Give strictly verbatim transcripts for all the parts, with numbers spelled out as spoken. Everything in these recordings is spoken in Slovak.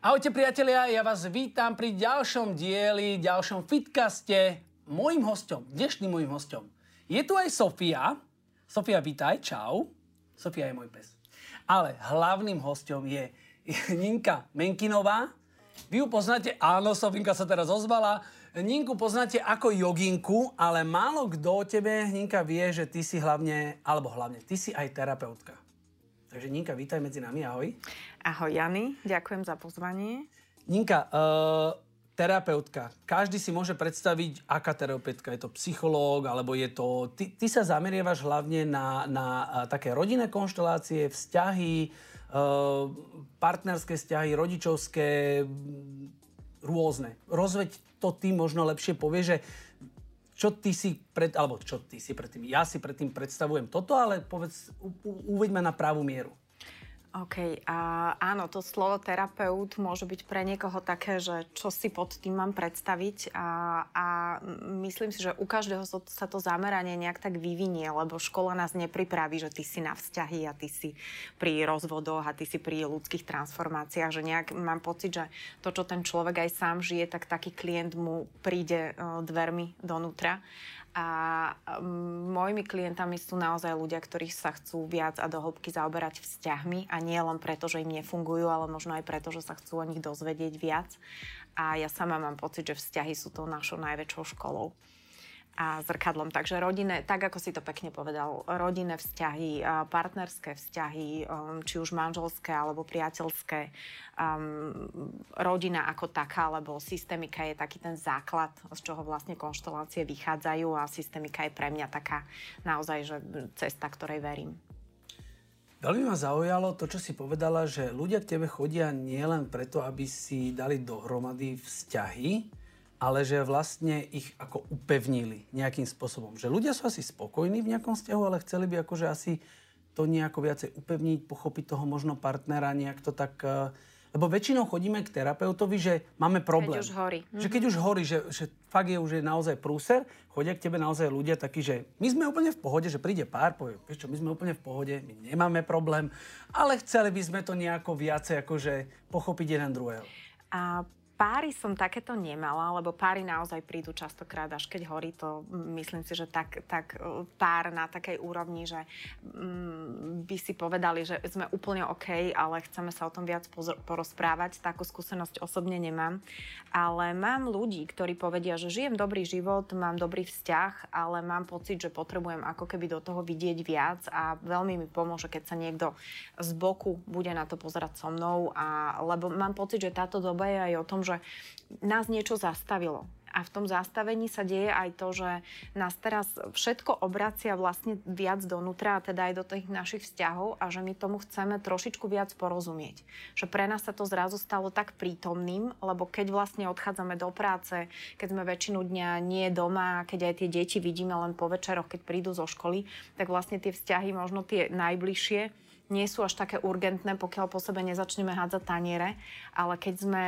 Ahojte priatelia, ja vás vítam pri ďalšom dieli, ďalšom fitcaste. Mojím hosťom, dnešným mojím hosťom, je tu aj Sofia. Sofia, vítaj, čau. Sofia je môj pes. Ale hlavným hosťom je Ninka Menkinová. Vy ju poznáte, áno, Sofinka sa teraz ozvala. Ninku poznáte ako joginku, ale málo kto o tebe, Ninka, vie, že ty si hlavne, alebo hlavne, ty si aj terapeutka. Takže Ninka, vítaj medzi nami, ahoj. Ahoj, Jany, ďakujem za pozvanie. Ninka, uh, terapeutka. Každý si môže predstaviť, aká terapeutka. Je to psychológ, alebo je to... Ty, ty sa zameriavaš hlavne na, na také rodinné konštelácie, vzťahy, uh, partnerské vzťahy, rodičovské, rôzne. Rozveď to ty možno lepšie povie, že... Čo ty si pred, alebo čo ty si predtým, ja si predtým predstavujem toto, ale povedz, u, u, uveď ma na pravú mieru. OK, a áno, to slovo terapeut môže byť pre niekoho také, že čo si pod tým mám predstaviť a, a myslím si, že u každého sa to zameranie nejak tak vyvinie, lebo škola nás nepripraví, že ty si na vzťahy a ty si pri rozvodoch a ty si pri ľudských transformáciách, že nejak mám pocit, že to, čo ten človek aj sám žije, tak taký klient mu príde dvermi donútra. A mojimi klientami sú naozaj ľudia, ktorých sa chcú viac a do hĺbky zaoberať vzťahmi a nie len preto, že im nefungujú, ale možno aj preto, že sa chcú o nich dozvedieť viac. A ja sama mám pocit, že vzťahy sú tou našou najväčšou školou a zrkadlom. Takže rodinné, tak ako si to pekne povedal, rodinné vzťahy, partnerské vzťahy, či už manželské alebo priateľské. Um, rodina ako taká, lebo systémika je taký ten základ, z čoho vlastne konštelácie vychádzajú a systémika je pre mňa taká naozaj, že cesta, ktorej verím. Veľmi ma zaujalo to, čo si povedala, že ľudia k tebe chodia nielen preto, aby si dali dohromady vzťahy, ale že vlastne ich ako upevnili nejakým spôsobom. Že ľudia sú asi spokojní v nejakom vzťahu, ale chceli by akože asi to nejako viacej upevniť, pochopiť toho možno partnera, nejak to tak... Lebo väčšinou chodíme k terapeutovi, že máme problém. Keď už horí. Že keď už horí, že, že fakt je už je naozaj prúser, chodia k tebe naozaj ľudia takí, že my sme úplne v pohode, že príde pár, povie, vieš čo, my sme úplne v pohode, my nemáme problém, ale chceli by sme to nejako viacej akože pochopiť jeden druhého. A... Páry som takéto nemala, lebo páry naozaj prídu častokrát, až keď horí to, myslím si, že tak, tak pár na takej úrovni, že mm, by si povedali, že sme úplne OK, ale chceme sa o tom viac porozprávať. Takú skúsenosť osobne nemám. Ale mám ľudí, ktorí povedia, že žijem dobrý život, mám dobrý vzťah, ale mám pocit, že potrebujem ako keby do toho vidieť viac a veľmi mi pomôže, keď sa niekto z boku bude na to pozerať so mnou, a, lebo mám pocit, že táto doba je aj o tom, že že nás niečo zastavilo. A v tom zastavení sa deje aj to, že nás teraz všetko obracia vlastne viac donútra, a teda aj do tých našich vzťahov, a že my tomu chceme trošičku viac porozumieť. Že pre nás sa to zrazu stalo tak prítomným, lebo keď vlastne odchádzame do práce, keď sme väčšinu dňa nie doma, keď aj tie deti vidíme len po večeroch, keď prídu zo školy, tak vlastne tie vzťahy, možno tie najbližšie, nie sú až také urgentné, pokiaľ po sebe nezačneme hádzať taniere, ale keď sme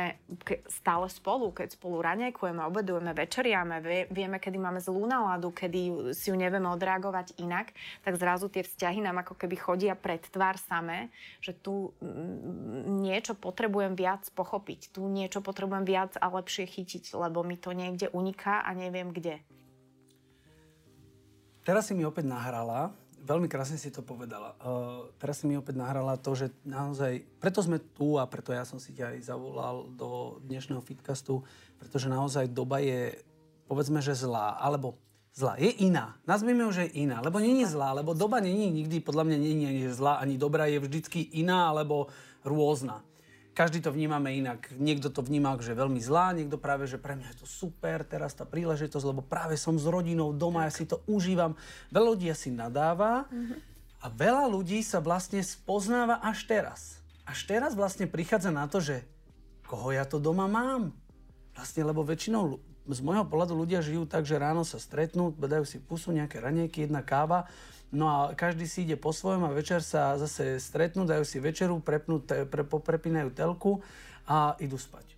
stále spolu, keď spolu raňajkujeme, obedujeme, večeriame, vieme, kedy máme zlú náladu, kedy si ju nevieme odreagovať inak, tak zrazu tie vzťahy nám ako keby chodia pred tvár samé, že tu niečo potrebujem viac pochopiť, tu niečo potrebujem viac a lepšie chytiť, lebo mi to niekde uniká a neviem kde. Teraz si mi opäť nahrala. Veľmi krásne si to povedala. Uh, teraz si mi opäť nahrala to, že naozaj... Preto sme tu a preto ja som si ťa aj zavolal do dnešného fitcastu, pretože naozaj doba je, povedzme, že zlá, alebo zlá. Je iná. Nazvime ju, že je iná. Lebo nie je zlá, lebo doba nie je nikdy, podľa mňa nie je zlá, ani dobrá, je vždycky iná, alebo rôzna. Každý to vnímame inak. Niekto to vníma, že je veľmi zlá, niekto práve, že pre mňa je to super, teraz tá príležitosť, lebo práve som s rodinou doma, ja si to užívam. Veľa ľudí si nadáva a veľa ľudí sa vlastne spoznáva až teraz. Až teraz vlastne prichádza na to, že koho ja to doma mám. Vlastne, lebo väčšinou z môjho pohľadu ľudia žijú tak, že ráno sa stretnú, dajú si pusu, nejaké raňajky, jedna káva, no a každý si ide po svojom a večer sa zase stretnú, dajú si večeru, prepnú, te, pre, prepínajú telku a idú spať.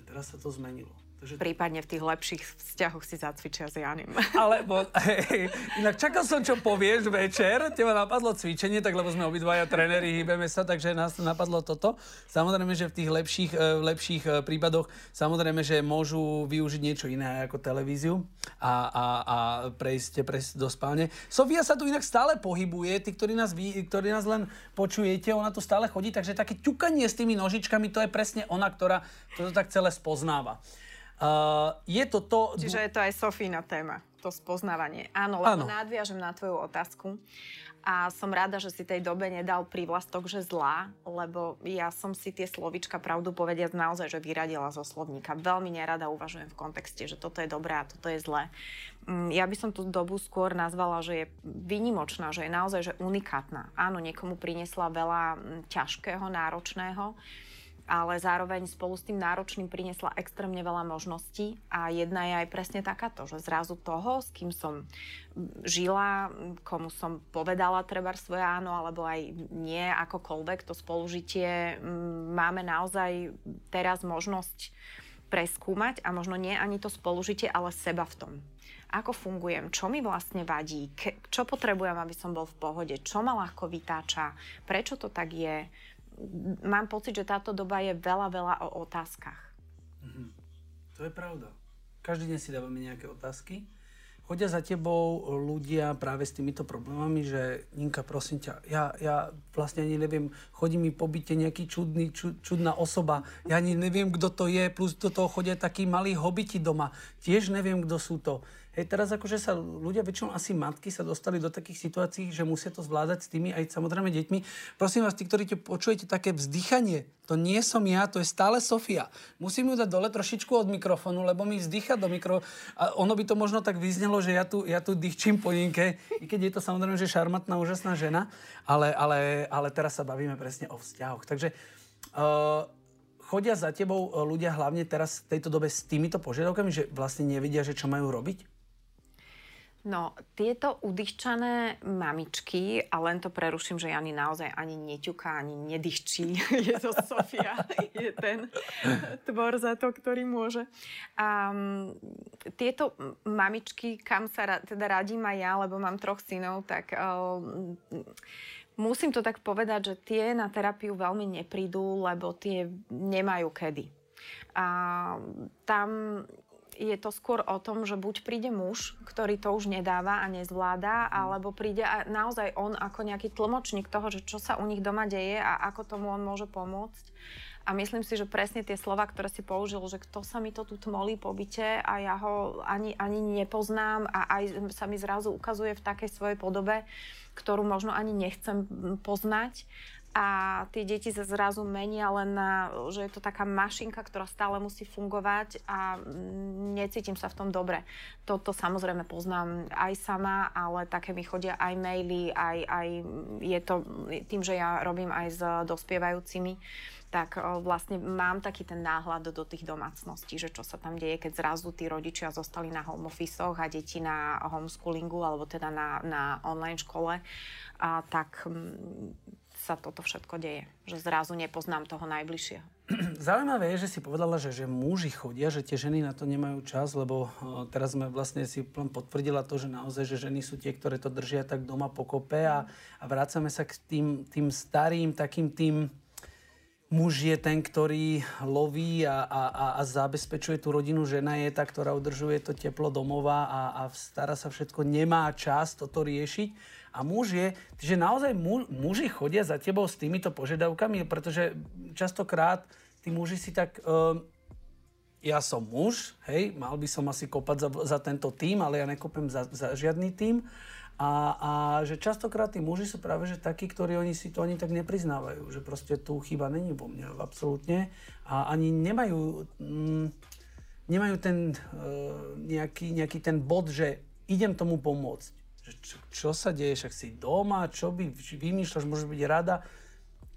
A teraz sa to zmenilo. Takže... Prípadne v tých lepších vzťahoch si zacvičia s Janim. Alebo, hej, inak čakal som, čo povieš večer. Teba napadlo cvičenie, tak lebo sme obidvaja tréneri, hýbeme sa, takže nás napadlo toto. Samozrejme, že v tých lepších, lepších prípadoch, samozrejme, že môžu využiť niečo iné ako televíziu a, a, a prejsť, prejsť do spálne. Sofia sa tu inak stále pohybuje, tí, ktorí nás, vy, ktorí nás len počujete, ona tu stále chodí, takže také ťukanie s tými nožičkami, to je presne ona, ktorá to tak celé spoznáva. Uh, je to to... Čiže je to aj Sofína téma, to spoznávanie. Áno, lebo nadviažem na tvoju otázku. A som rada, že si tej dobe nedal prívlastok, že zlá, lebo ja som si tie slovíčka, pravdu povediac, naozaj, že vyradila zo slovníka. Veľmi nerada uvažujem v kontexte, že toto je dobré a toto je zlé. Ja by som tú dobu skôr nazvala, že je výnimočná, že je naozaj že unikátna. Áno, niekomu priniesla veľa ťažkého, náročného, ale zároveň spolu s tým náročným priniesla extrémne veľa možností a jedna je aj presne takáto, že zrazu toho, s kým som žila, komu som povedala treba svoje áno, alebo aj nie, akokoľvek to spolužitie, máme naozaj teraz možnosť preskúmať a možno nie ani to spolužitie, ale seba v tom. Ako fungujem, čo mi vlastne vadí, čo potrebujem, aby som bol v pohode, čo ma ľahko vytáča, prečo to tak je. Mám pocit, že táto doba je veľa, veľa o otázkach. Mm-hmm. To je pravda. Každý deň si dávame nejaké otázky. Chodia za tebou ľudia práve s týmito problémami, že Ninka, prosím ťa, ja, ja vlastne ani neviem, chodí mi po byte nejaký čudný, čud, čudná osoba, ja ani neviem, kto to je, plus do toho chodia takí malí hobiti doma, tiež neviem, kto sú to. Hej, teraz akože sa ľudia, väčšinou asi matky, sa dostali do takých situácií, že musia to zvládať s tými aj samozrejme deťmi. Prosím vás, tí, ktorí te počujete také vzdychanie, to nie som ja, to je stále Sofia. Musím ju dať dole trošičku od mikrofónu, lebo mi vzdycha do mikro... A ono by to možno tak vyznelo, že ja tu, ja tu dýchčím po Ninke, i keď je to samozrejme, že šarmantná, úžasná žena, ale, ale, ale teraz sa bavíme presne o vzťahoch. Takže... Uh... Chodia za tebou ľudia hlavne teraz v tejto dobe s týmito požiadavkami, že vlastne nevedia, že čo majú robiť? No, tieto udýchčané mamičky, a len to preruším, že Jani naozaj ani neťuká, ani nedýchčí. Je to Sofia, je ten tvor za to, ktorý môže. A tieto mamičky, kam sa teda radím aj ja, lebo mám troch synov, tak... Um, Musím to tak povedať, že tie na terapiu veľmi neprídu, lebo tie nemajú kedy. A tam je to skôr o tom, že buď príde muž, ktorý to už nedáva a nezvláda, alebo príde naozaj on ako nejaký tlmočník toho, že čo sa u nich doma deje a ako tomu on môže pomôcť. A myslím si, že presne tie slova, ktoré si použil, že kto sa mi to tu tmolí po byte a ja ho ani, ani nepoznám a aj sa mi zrazu ukazuje v takej svojej podobe, ktorú možno ani nechcem poznať. A tie deti sa zrazu menia len na, že je to taká mašinka, ktorá stále musí fungovať a necítim sa v tom dobre. Toto samozrejme poznám aj sama, ale také mi chodia aj maily, aj, aj je to tým, že ja robím aj s dospievajúcimi, tak vlastne mám taký ten náhľad do tých domácností, že čo sa tam deje, keď zrazu tí rodičia zostali na home office-och a deti na homeschoolingu alebo teda na, na online škole, a tak sa toto všetko deje. Že zrazu nepoznám toho najbližšieho. Zaujímavé je, že si povedala, že, že muži chodia, že tie ženy na to nemajú čas, lebo teraz sme vlastne si potvrdila to, že naozaj, že ženy sú tie, ktoré to držia tak doma pokope a, a vracame sa k tým, tým starým, takým tým... Muž je ten, ktorý loví a, a, a zabezpečuje tú rodinu. Žena je tá, ktorá udržuje to teplo domova a, a stará sa všetko. Nemá čas toto riešiť. A muž je, že naozaj mu, muži chodia za tebou s týmito požiadavkami, pretože častokrát tí muži si tak... Um, ja som muž, hej, mal by som asi kopať za, za tento tým, ale ja nekopem za, za žiadny tým. A, a že častokrát tí muži sú práve že takí, ktorí oni si to ani tak nepriznávajú, že proste tu chyba není vo mne, absolútne. A ani nemajú, mm, nemajú ten e, nejaký, nejaký ten bod, že idem tomu pomôcť. Že čo, čo sa deje, však si doma, čo by vymýšľaš, môžeš byť rada.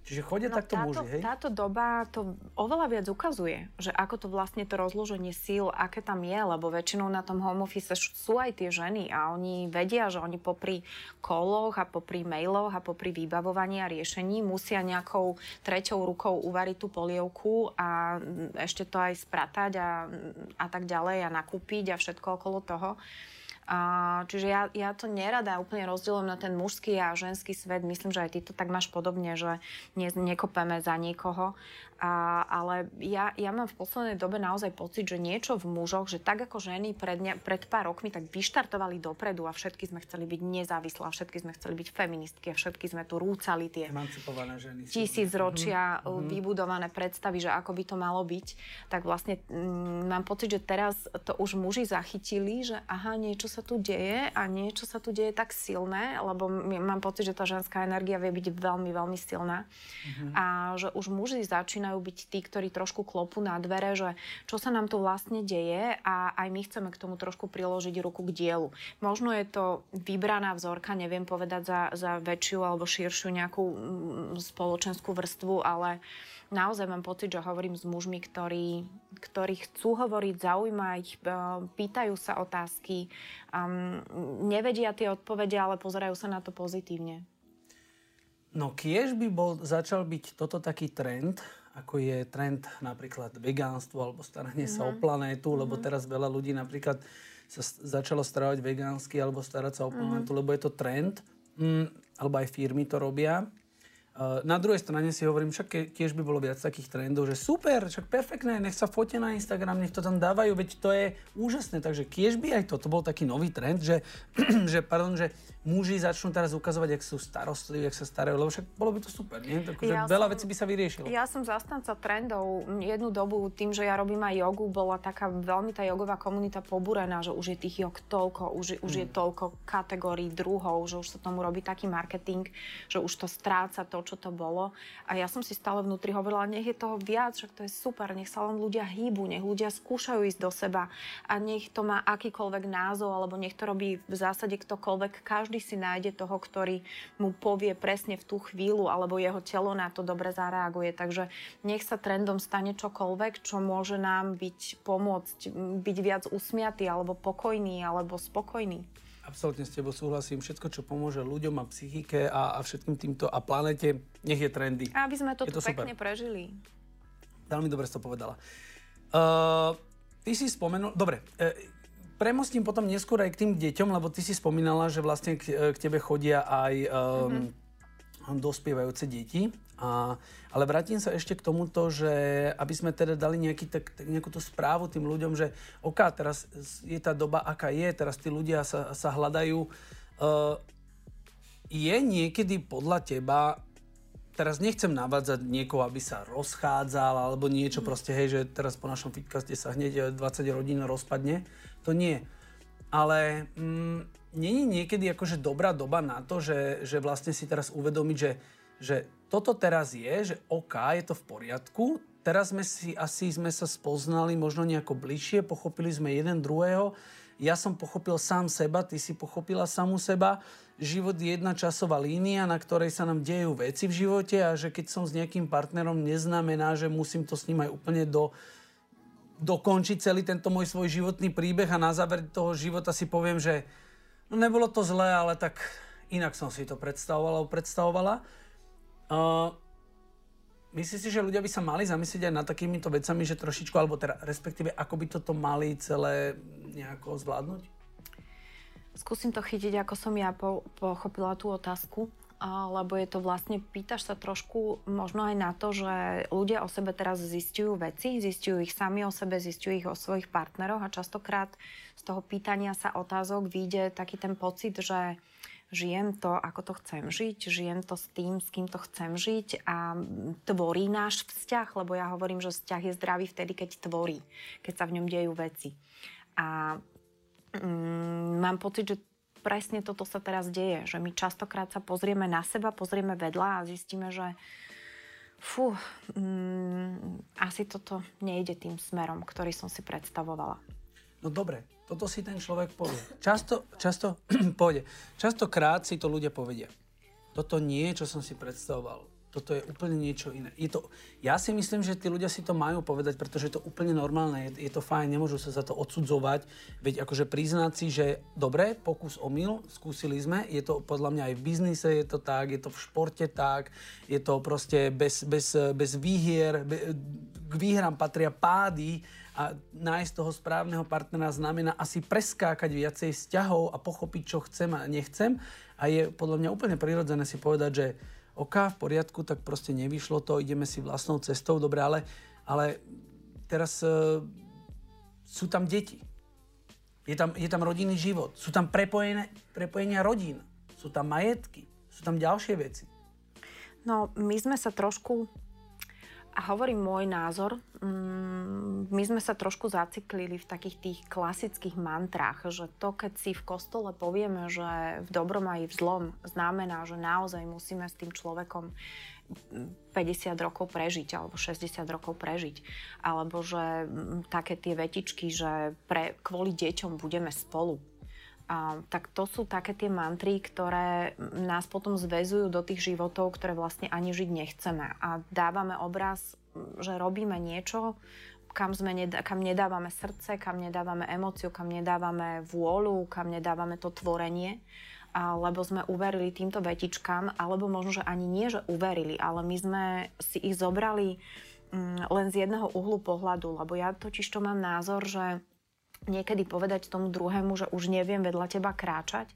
Čiže chodia no, takto táto, muži, hej? Táto doba to oveľa viac ukazuje, že ako to vlastne to rozloženie síl, aké tam je, lebo väčšinou na tom home office sú aj tie ženy a oni vedia, že oni popri koloch a popri mailoch a popri vybavovaní a riešení musia nejakou treťou rukou uvariť tú polievku a ešte to aj spratať a, a tak ďalej a nakúpiť a všetko okolo toho. A, čiže ja, ja to nerada úplne rozdielujem na ten mužský a ženský svet. Myslím, že aj ty to tak máš podobne, že ne, nekopeme za niekoho. A, ale ja, ja mám v poslednej dobe naozaj pocit, že niečo v mužoch, že tak ako ženy pred, ne, pred pár rokmi tak vyštartovali dopredu a všetky sme chceli byť nezávislé, všetky sme chceli byť feministky a všetky sme tu rúcali tie emancipované ženy, tisícročia mm-hmm. vybudované predstavy, že ako by to malo byť. Tak vlastne m, mám pocit, že teraz to už muži zachytili, že aha, niečo sa tu deje a niečo sa tu deje tak silné, lebo mám pocit, že tá ženská energia vie byť veľmi, veľmi silná. Mm-hmm. A že už muži začínajú byť tí, ktorí trošku klopú na dvere, že čo sa nám tu vlastne deje a aj my chceme k tomu trošku priložiť ruku k dielu. Možno je to vybraná vzorka, neviem povedať za, za väčšiu alebo širšiu nejakú spoločenskú vrstvu, ale naozaj mám pocit, že hovorím s mužmi, ktorí, ktorí chcú hovoriť, zaujíma ich, pýtajú sa otázky, um, nevedia tie odpovede, ale pozerajú sa na to pozitívne. No kiež by bol, začal byť toto taký trend, ako je trend napríklad vegánstvo alebo staranie uh-huh. sa o planétu, uh-huh. lebo teraz veľa ľudí napríklad sa začalo starať vegánsky alebo starať sa o planétu, uh-huh. lebo je to trend, mm, alebo aj firmy to robia. Na druhej strane si hovorím, však tiež by bolo viac takých trendov, že super, však perfektné, nech sa fotia na Instagram, nech to tam dávajú, veď to je úžasné. Takže tiež by aj toto bol taký nový trend, že, že, pardon, že muži začnú teraz ukazovať, jak sú starostliví, jak sa starajú, lebo však bolo by to super, nie? Takže ja veľa som, vecí by sa vyriešilo. Ja som zastanca trendov. Jednu dobu tým, že ja robím aj jogu, bola taká veľmi tá jogová komunita pobúrená, že už je tých jog toľko, už, už hmm. je toľko kategórií druhov, že už sa tomu robí taký marketing, že už to stráca to, čo to bolo. A ja som si stále vnútri hovorila, nech je toho viac, že to je super, nech sa len ľudia hýbu, nech ľudia skúšajú ísť do seba a nech to má akýkoľvek názov, alebo nech to robí v zásade ktokoľvek. Každý si nájde toho, ktorý mu povie presne v tú chvíľu, alebo jeho telo na to dobre zareaguje. Takže nech sa trendom stane čokoľvek, čo môže nám byť pomôcť, byť viac usmiatý, alebo pokojný, alebo spokojný. Absolutne s tebou súhlasím. Všetko, čo pomôže ľuďom a psychike a, a všetkým týmto a planete, nech je trendy. A aby sme to tu pekne prežili. Veľmi dobre si to povedala. Uh, ty si spomenul... Dobre, eh, premostím potom neskôr aj k tým deťom, lebo ty si spomínala, že vlastne k, k tebe chodia aj um, mm-hmm. dospievajúce deti. A, ale vrátim sa ešte k tomuto, že aby sme teda dali nejaký, tak, nejakú tú správu tým ľuďom, že OK, teraz je tá doba, aká je, teraz tí ľudia sa, sa hľadajú. Uh, je niekedy podľa teba, teraz nechcem navádzať niekoho, aby sa rozchádzal alebo niečo mm. proste, hej, že teraz po našom fitcaste sa hneď dvadsať rodín rozpadne, to nie. Ale mm, nie je niekedy akože dobrá doba na to, že, že vlastne si teraz uvedomiť, že že toto teraz je, že OK, je to v poriadku. Teraz sme si asi sme sa spoznali možno nejako bližšie, pochopili sme jeden druhého. Ja som pochopil sám seba, ty si pochopila samu seba. Život je jedna časová línia, na ktorej sa nám dejú veci v živote a že keď som s nejakým partnerom, neznamená, že musím to s ním aj úplne do... dokončiť celý tento môj svoj životný príbeh a na záver toho života si poviem, že no nebolo to zlé, ale tak inak som si to predstavovala, predstavovala. Uh, Myslíš si, že ľudia by sa mali zamyslieť aj nad takýmito vecami, že trošičku, alebo teda respektíve, ako by toto mali celé nejako zvládnuť? Skúsim to chytiť, ako som ja po- pochopila tú otázku, uh, lebo je to vlastne, pýtaš sa trošku možno aj na to, že ľudia o sebe teraz zistujú veci, zistujú ich sami o sebe, zistujú ich o svojich partneroch a častokrát z toho pýtania sa otázok vyjde taký ten pocit, že žijem to, ako to chcem žiť, žijem to s tým, s kým to chcem žiť a tvorí náš vzťah, lebo ja hovorím, že vzťah je zdravý vtedy, keď tvorí, keď sa v ňom dejú veci. A mm, mám pocit, že presne toto sa teraz deje, že my častokrát sa pozrieme na seba, pozrieme vedľa a zistíme, že fú, mm, asi toto nejde tým smerom, ktorý som si predstavovala. No dobre, toto si ten človek povie. Často, často, povede, častokrát si to ľudia povedia. Toto nie je, čo som si predstavoval. Toto je úplne niečo iné. Je to, ja si myslím, že tí ľudia si to majú povedať, pretože je to úplne normálne, je, je to fajn, nemôžu sa za to odsudzovať. Veď akože priznať si, že dobre, pokus omyl, skúsili sme, je to podľa mňa aj v biznise, je to tak, je to v športe tak, je to proste bez, bez, bez výhier, be, k výhrám patria pády a nájsť toho správneho partnera znamená asi preskákať viacej vzťahov a pochopiť, čo chcem a nechcem. A je podľa mňa úplne prirodzené si povedať, že OK, v poriadku, tak proste nevyšlo to, ideme si vlastnou cestou, dobre, ale, ale teraz e, sú tam deti, je tam, je tam rodinný život, sú tam prepojené, prepojenia rodín, sú tam majetky, sú tam ďalšie veci. No, my sme sa trošku, a hovorím môj názor, mm, my sme sa trošku zaciklili v takých tých klasických mantrách, že to, keď si v kostole povieme, že v dobrom aj v zlom, znamená, že naozaj musíme s tým človekom päťdesiat rokov prežiť, alebo šesťdesiat rokov prežiť. Alebo že mm, také tie vetičky, že pre, kvôli deťom budeme spolu. A, tak to sú také tie mantry, ktoré nás potom zväzujú do tých životov, ktoré vlastne ani žiť nechceme. A dávame obraz, že robíme niečo, kam, sme nedá, kam nedávame srdce, kam nedávame emóciu, kam nedávame vôľu, kam nedávame to tvorenie, a, lebo sme uverili týmto vetičkám, alebo možno, že ani nie, že uverili, ale my sme si ich zobrali mm, len z jedného uhlu pohľadu, lebo ja totiž to mám názor, že niekedy povedať tomu druhému, že už neviem vedľa teba kráčať,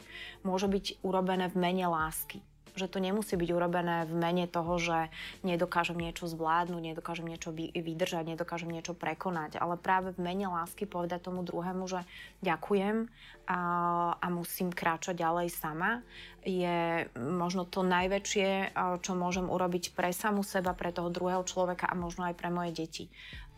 môže byť urobené v mene lásky. Že to nemusí byť urobené v mene toho, že nedokážem niečo zvládnuť, nedokážem niečo vydržať, nedokážem niečo prekonať, ale práve v mene lásky povedať tomu druhému, že ďakujem a, a musím kráčať ďalej sama, je možno to najväčšie, čo môžem urobiť pre samu seba, pre toho druhého človeka a možno aj pre moje deti.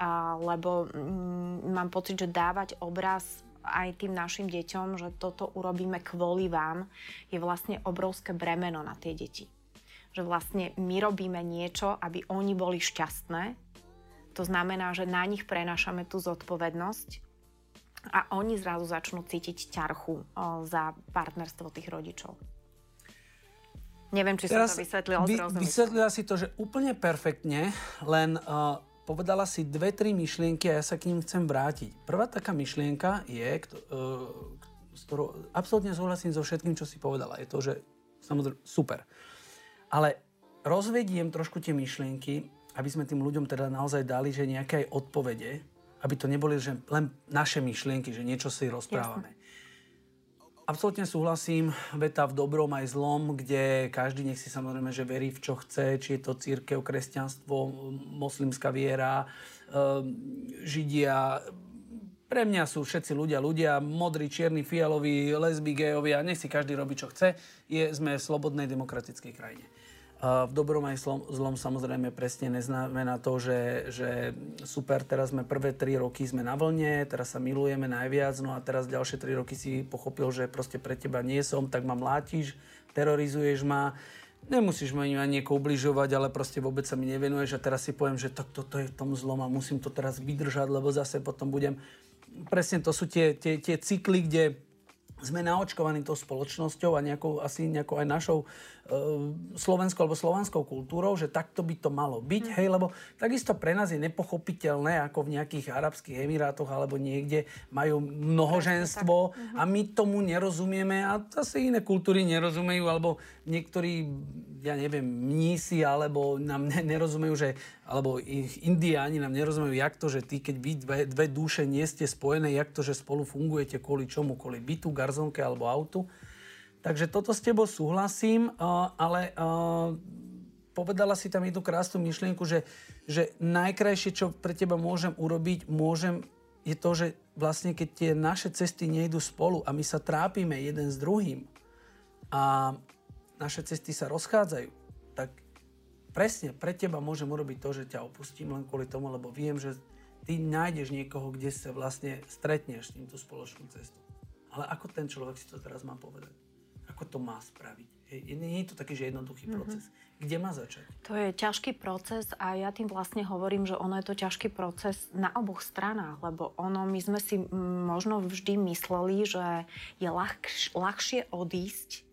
A, lebo m, mám pocit, že dávať obraz aj tým našim deťom, že toto urobíme kvôli vám, je vlastne obrovské bremeno na tie deti. Že vlastne my robíme niečo, aby oni boli šťastné. To znamená, že na nich prenášame tú zodpovednosť a oni zrazu začnú cítiť ťarchu za partnerstvo tých rodičov. Neviem, či som to vysvetlila zrozumiteľne. Vysvetlila si to, že úplne perfektne, len uh... povedala si dve, tri myšlienky a ja sa k ním chcem vrátiť. Prvá taká myšlienka je, s ktorou absolútne súhlasím so všetkým, čo si povedala. Je to, že samozrejme, super. Ale rozvediem trošku tie myšlienky, aby sme tým ľuďom teda naozaj dali, že nejaké aj odpovede, aby to neboli že len naše myšlienky, že niečo si rozprávame. Jasne. Absolútne súhlasím, veta v dobrom aj zlom, kde každý nech si samozrejme, že verí v čo chce, či je to cirkev, kresťanstvo, moslimská viera, židia. Pre mňa sú všetci ľudia ľudia, modrí, čierni, fialoví, lesby, gejovia, nech si každý robí čo chce. Je, sme v slobodnej demokratickej krajine. V dobrom aj zlom, zlom samozrejme presne neznamená to, že, že super, teraz sme prvé tri roky sme na vlne, teraz sa milujeme najviac, no a teraz ďalšie tri roky si pochopil, že proste pre teba nie som, tak ma mlátiš, terorizuješ ma, nemusíš ma ani niekoho ubližovať, ale proste vôbec sa mi nevenuješ a teraz si poviem, že tak toto je v tom zlom a musím to teraz vydržať, lebo zase potom budem... Presne to sú tie, tie, tie cykly, kde... sme naočkovaní tou spoločnosťou a nejakou, asi nejakou aj našou e, slovenskou alebo slovanskou kultúrou, že takto by to malo byť, mm. hej, lebo takisto pre nás je nepochopiteľné, ako v nejakých Arabských Emirátoch alebo niekde majú mnohoženstvo mm-hmm. a my tomu nerozumieme a asi iné kultúry nerozumejú, alebo niektorí, ja neviem, mnísi alebo nám ne, nerozumejú, že, alebo ich indiáni nám nerozumejú, jak to, že ty, keď vy dve, dve duše nie ste spojené, jak to, že spolu fungujete kvôli čomu, kvôli bytu, garzonke alebo autu. Takže toto s tebou súhlasím, ale povedala si tam jednu krásnu myšlienku, že, že najkrajšie, čo pre teba môžem urobiť, môžem, je to, že vlastne keď tie naše cesty nejdú spolu a my sa trápime jeden s druhým a naše cesty sa rozchádzajú, tak presne pre teba môžem urobiť to, že ťa opustím len kvôli tomu, lebo viem, že ty nájdeš niekoho, kde sa vlastne stretneš s týmto spoločnú cestu. Ale ako ten človek si to teraz má povedať? Ako to má spraviť? Je, nie je to taký, že jednoduchý mm-hmm. proces. Kde má začať? To je ťažký proces a ja tým vlastne hovorím, že ono je to ťažký proces na oboch stranách, lebo ono, my sme si možno vždy mysleli, že je ľah, ľahšie odísť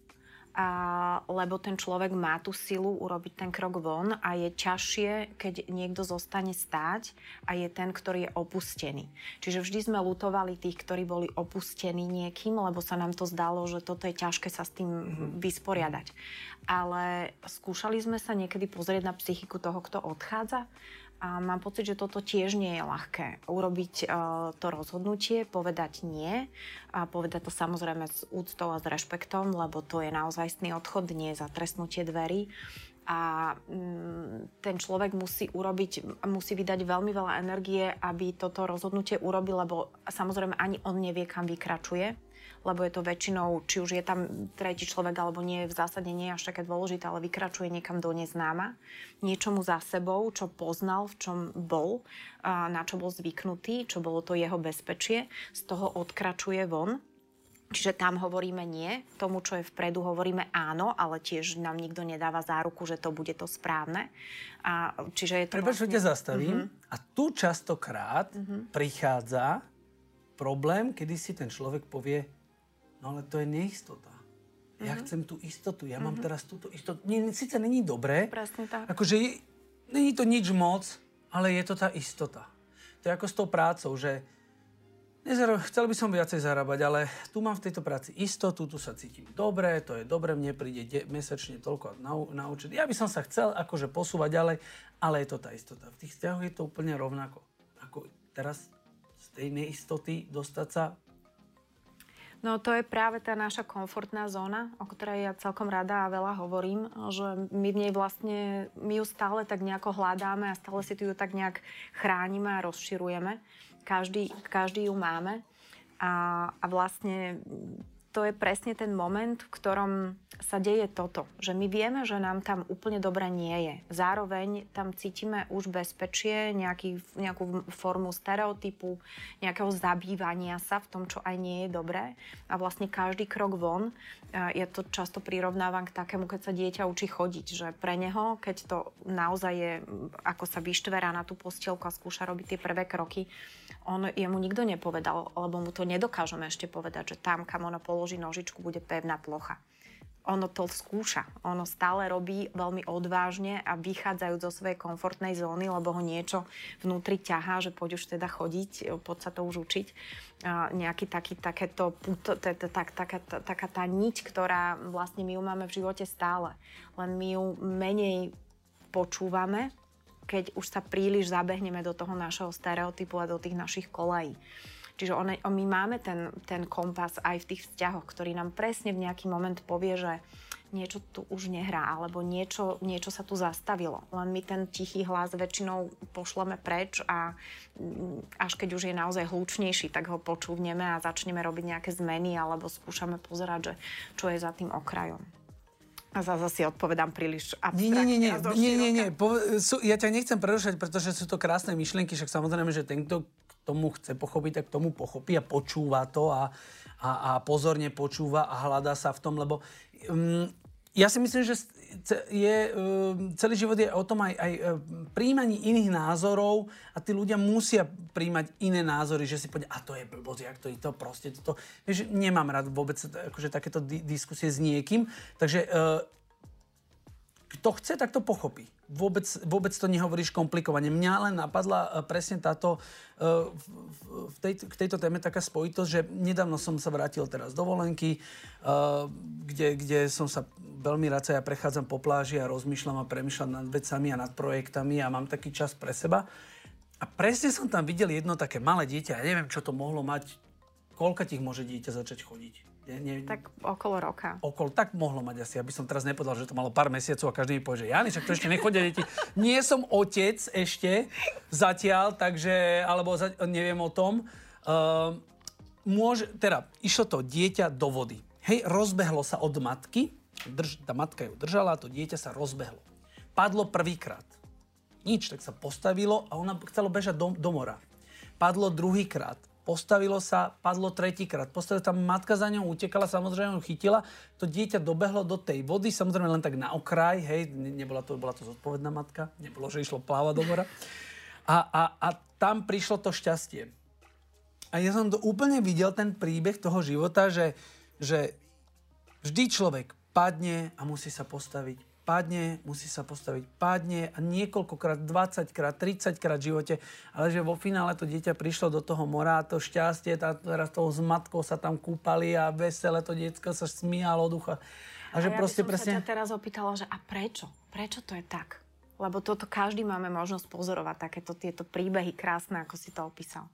a, lebo ten človek má tú silu urobiť ten krok von a je ťažšie, keď niekto zostane stáť a je ten, ktorý je opustený. Čiže vždy sme lutovali tých, ktorí boli opustení niekým, lebo sa nám to zdalo, že toto je ťažké sa s tým mm-hmm. vysporiadať. Ale skúšali sme sa niekedy pozrieť na psychiku toho, kto odchádza. A mám pocit, že toto tiež nie je ľahké. Urobiť uh, to rozhodnutie, povedať nie a povedať to samozrejme s úctou a s rešpektom, lebo to je naozajstný odchod, nie za trestnutie dverí. A mm, ten človek musí urobiť, musí vydať veľmi veľa energie, aby toto rozhodnutie urobil, lebo samozrejme ani on nevie, kam vykračuje, lebo je to väčšinou, či už je tam tretí človek alebo nie, v zásade nie je až také dôležité, ale vykračuje niekam do neznáma, niečomu za sebou, čo poznal, v čom bol, na čo bol zvyknutý, čo bolo to jeho bezpečie, z toho odkračuje von. Čiže tam hovoríme nie, tomu, čo je vpredu, hovoríme áno, ale tiež nám nikto nedáva záruku, že to bude to správne. A čiže je to... Prepáč, vlastne... ťa zastavím. Mm-hmm. A tu častokrát mm-hmm. prichádza problém, kedy si ten človek povie, no ale to je neistota. Ja mm-hmm. chcem tú istotu, ja mm-hmm. mám teraz túto istotu. Sice není dobré, presne tak. Akože není to nič moc, ale je to tá istota. To je ako s tou prácou, že chcel by som viacej zarábať, ale tu mám v tejto práci istotu, tu sa cítim dobre, to je dobre, mne príde de- mesačne toľko na účet. Ja by som sa chcel akože posúvať ďalej, ale je to tá istota. V tých vzťahoch je to úplne rovnako. Ako teraz z tej neistoty dostať sa... No to je práve tá naša komfortná zóna, o ktorej ja celkom rada a veľa hovorím, že my v nej vlastne, my ju stále tak nejako hľadáme a stále si tu ju tak nejak chránime a rozširujeme. Každý, každý ju máme a, a vlastne to je presne ten moment, v ktorom sa deje toto, že my vieme, že nám tam úplne dobre nie je. Zároveň tam cítime už bezpečie, nejaký, nejakú formu stereotypu, nejakého zabývania sa v tom, čo aj nie je dobré. A vlastne každý krok von, ja to často prirovnávam k takému, keď sa dieťa učí chodiť, že pre neho, keď to naozaj je, ako sa vyštverá na tú postielku a skúša robiť tie prvé kroky, on, jemu nikto nepovedal, alebo mu to nedokážeme ešte povedať, že tam, kam ono položí nožičku, bude pevná plocha. Ono to skúša. Ono stále robí veľmi odvážne a vychádzajú zo svojej komfortnej zóny, lebo ho niečo vnútri ťahá, že poď už teda chodiť, poď sa to už učiť. A nejaký taký, takéto, taká tá niť, ktorá vlastne my ju máme v živote stále. Len my ju menej počúvame, keď už sa príliš zabehneme do toho našeho stereotypu a do tých našich kolají. Čiže on, my máme ten, ten kompas aj v tých vzťahoch, ktorý nám presne v nejaký moment povie, že niečo tu už nehrá, alebo niečo, niečo sa tu zastavilo. Len my ten tichý hlas väčšinou pošleme preč a až keď už je naozaj hlučnejší, tak ho počúvneme a začneme robiť nejaké zmeny alebo skúšame pozerať, že čo je za tým okrajom. A zase si odpovedám príliš abstraktne. Nie, nie, nie. nie, nie, nie. Po, sú, ja ťa nechcem prerušať, pretože sú to krásne myšlienky, však samozrejme, že ten, kto tomu chce pochopiť, tak tomu pochopí a počúva to a, a, a pozorne počúva a hľadá sa v tom, lebo um, ja si myslím, že je, um, celý život je o tom aj, aj prijímaní iných názorov a tí ľudia musia prijímať iné názory, že si povedia, a to je blbosť, jak to je to, proste toto. Vieš, nemám rád vôbec akože takéto di- diskusie s niekým, takže uh, kto chce, tak to pochopí. Vôbec, vôbec to nehovoríš komplikovane. Mňa len napadla presne táto, v tej, k tejto téme taká spojitosť, že nedávno som sa vrátil teraz do dovolenky, kde, kde som sa veľmi rád sa ja prechádzam po pláži a rozmýšľam a premýšľam nad vecami a nad projektami a mám taký čas pre seba. A presne som tam videl jedno také malé dieťa. Ja neviem, čo to mohlo mať. Koľko tých môže dieťa začať chodiť? Ja neviem, tak okolo roka. Okolo, tak mohlo mať asi, aby som teraz nepovedal, že to malo pár mesiacov a každý mi povie, že Jani, však to ešte nechodia deti. Nie som otec ešte zatiaľ, takže, alebo za, neviem o tom. Uh, môže, teda, išlo to dieťa do vody. Hej, rozbehlo sa od matky, drž, tá matka ju držala, to dieťa sa rozbehlo. Padlo prvýkrát. Nič, tak sa postavilo a ona chcela bežať do, do mora. Padlo druhýkrát. Postavilo sa, padlo tretíkrát. Postavilo sa, matka za ňou utekala, samozrejme ju chytila. To dieťa dobehlo do tej vody, samozrejme len tak na okraj, hej, nebola to, bola to zodpovedná matka, nebolo, že išlo plávať do mora. A, a, a tam prišlo to šťastie. A ja som to úplne videl, ten príbeh toho života, že, že vždy človek padne a musí sa postaviť. Padne, musí sa postaviť. Padne a niekoľkokrát, dvadsaťkrát, tridsaťkrát v živote. Ale že vo finále to dieťa prišlo do toho mora, to šťastie, tá, teraz toho s matkou sa tam kúpali a veselé to dieťa sa smíjalo od ucha. A, a že ja proste, by som presne... sa ťa teraz opýtala, že a prečo? Prečo to je tak? Lebo toto každý máme možnosť pozorovať, takéto tieto príbehy krásne, ako si to opísal.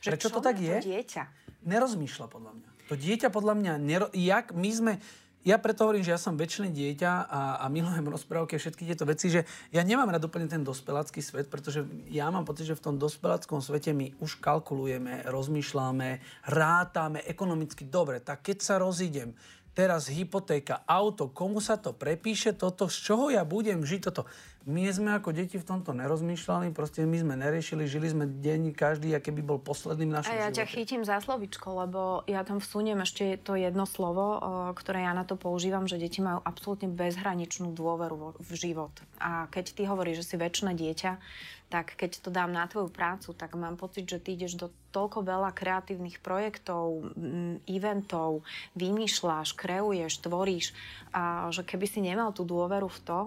Že prečo to tak je? To dieťa? Nerozmýšľa podľa mňa. To dieťa podľa mňa... Nero... Jak my sme... Ja preto hovorím, že ja som väčšie dieťa a, a milujem rozprávky a všetky tieto veci, že ja nemám rád úplne ten dospelácky svet, pretože ja mám pocit, že v tom dospeláckom svete my už kalkulujeme, rozmýšľame, rátame ekonomicky dobre. Tak keď sa rozídem, teraz hypotéka, auto, komu sa to prepíše, toto, z čoho ja budem žiť, toto. My sme ako deti v tomto nerozmýšľali, proste my sme neriešili, žili sme deň každý, aký by bol posledným našom živote. A ja živote. ťa chytím za slovičko, lebo ja tam vsuniem ešte to jedno slovo, ktoré ja na to používam, že deti majú absolútne bezhraničnú dôveru v život. A keď ty hovoríš, že si väčšie dieťa, tak keď to dám na tvoju prácu, tak mám pocit, že ty ideš do toľko veľa kreatívnych projektov, eventov, vymýšľaš, kreuješ, tvoríš, a že keby si nemal tú dôveru v to,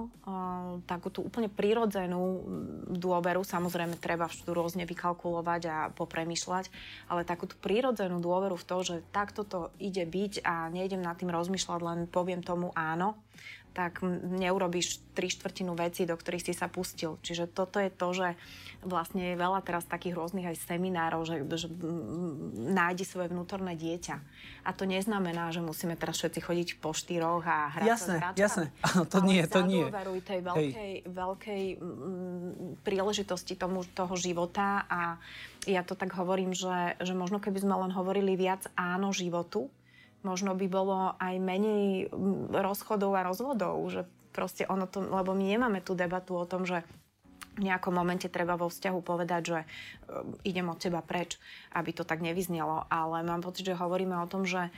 takú tú úplne prirodzenú dôveru, samozrejme treba všetko rôzne vykalkulovať a popremýšľať, ale takú tú prirodzenú dôveru v to, že takto to ide byť a nejdem nad tým rozmýšľať, len poviem tomu áno, tak neurobíš tri štvrtinu vecí, do ktorých si sa pustil. Čiže toto je to, že vlastne je veľa teraz takých rôznych aj seminárov, že, že nájdi svoje vnútorné dieťa. A to neznamená, že musíme teraz všetci chodiť po štyroch a hrať sa hračkami. Jasné, jasné. To nie, to nie. Ale zadôveruj tej veľkej, veľkej m, príležitosti tomu, toho života a ja to tak hovorím, že, že možno keby sme len hovorili viac áno životu, možno by bolo aj menej rozchodov a rozvodov, že proste ono to, lebo my nemáme tú debatu o tom, že v nejakom momente treba vo vzťahu povedať, že idem od teba preč, aby to tak nevyznelo, ale mám pocit, že hovoríme o tom, že,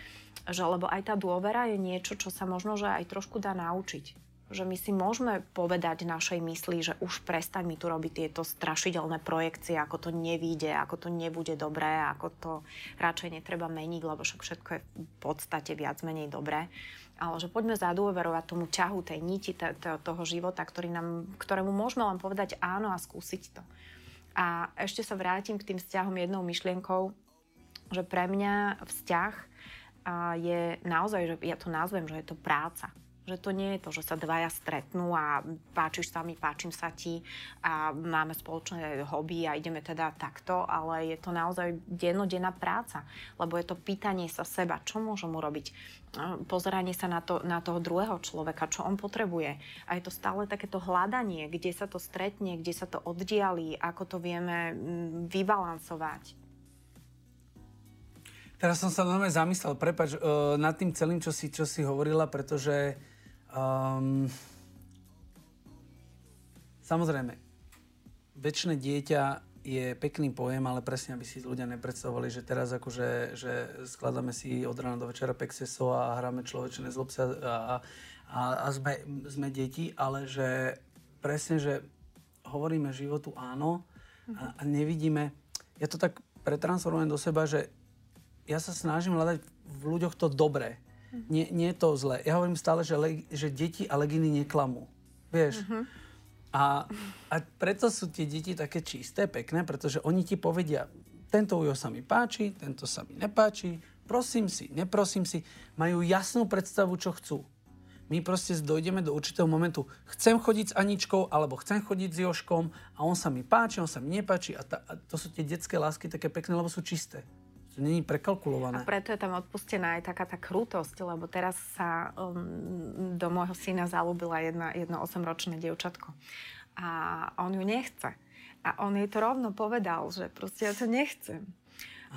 že lebo aj tá dôvera je niečo, čo sa možno že aj trošku dá naučiť. Že my si môžeme povedať našej mysli, že už prestaň mi tu robiť tieto strašidelné projekcie, ako to nevyjde, ako to nebude dobré, ako to radšej netreba meniť, lebo však všetko je v podstate viac menej dobré. Ale že poďme zadôverovať tomu ťahu, tej niti t- t- toho života, ktorý nám, ktorému môžeme len povedať áno a skúsiť to. A ešte sa vrátim k tým vzťahom jednou myšlienkou, že pre mňa vzťah je naozaj, že ja to nazvem, že je to práca. Že to nie je to, že sa dvaja stretnú a páčiš sa mi, páčim sa ti a máme spoločné hobby a ideme teda takto, ale je to naozaj dennodenná práca, lebo je to pýtanie sa seba, čo môžem urobiť, pozeranie sa na, to, na toho druhého človeka, čo on potrebuje. A je to stále takéto hľadanie, kde sa to stretne, kde sa to oddialí, ako to vieme vybalancovať. Teraz som sa veľmi zamyslel, prepáč, uh, nad tým celým, čo si, čo si hovorila, pretože um, samozrejme, večné dieťa je pekný pojem, ale presne, aby si ľudia nepredstavovali, že teraz akože že skladáme si od rána do večera pekseso a hráme človečné zlobce a, a, a sme, sme deti, ale že presne, že hovoríme životu áno a, a nevidíme, ja to tak pretransformujem do seba, že ja sa snažím hľadať v ľuďoch to dobré. Mm. Nie, nie je to zlé. Ja hovorím stále, že, le, že deti a legíny neklamú. Vieš? Mm-hmm. A, a preto sú tie deti také čisté, pekné, pretože oni ti povedia, tento ujo sa mi páči, tento sa mi nepáči, prosím si, neprosím si. Majú jasnú predstavu, čo chcú. My proste dojdeme do určitého momentu, chcem chodiť s Aničkou, alebo chcem chodiť s Jožkom a on sa mi páči, on sa mi nepáči. A, ta, a to sú tie detské lásky také pekné, lebo sú čisté. To nie je prekalkulované. A preto je tam odpustená aj taká tá krutosť, lebo teraz sa um, do môjho syna zalúbila jedna, jedno osemročné dievčatko. A on ju nechce. A on jej to rovno povedal, že proste ja to nechcem.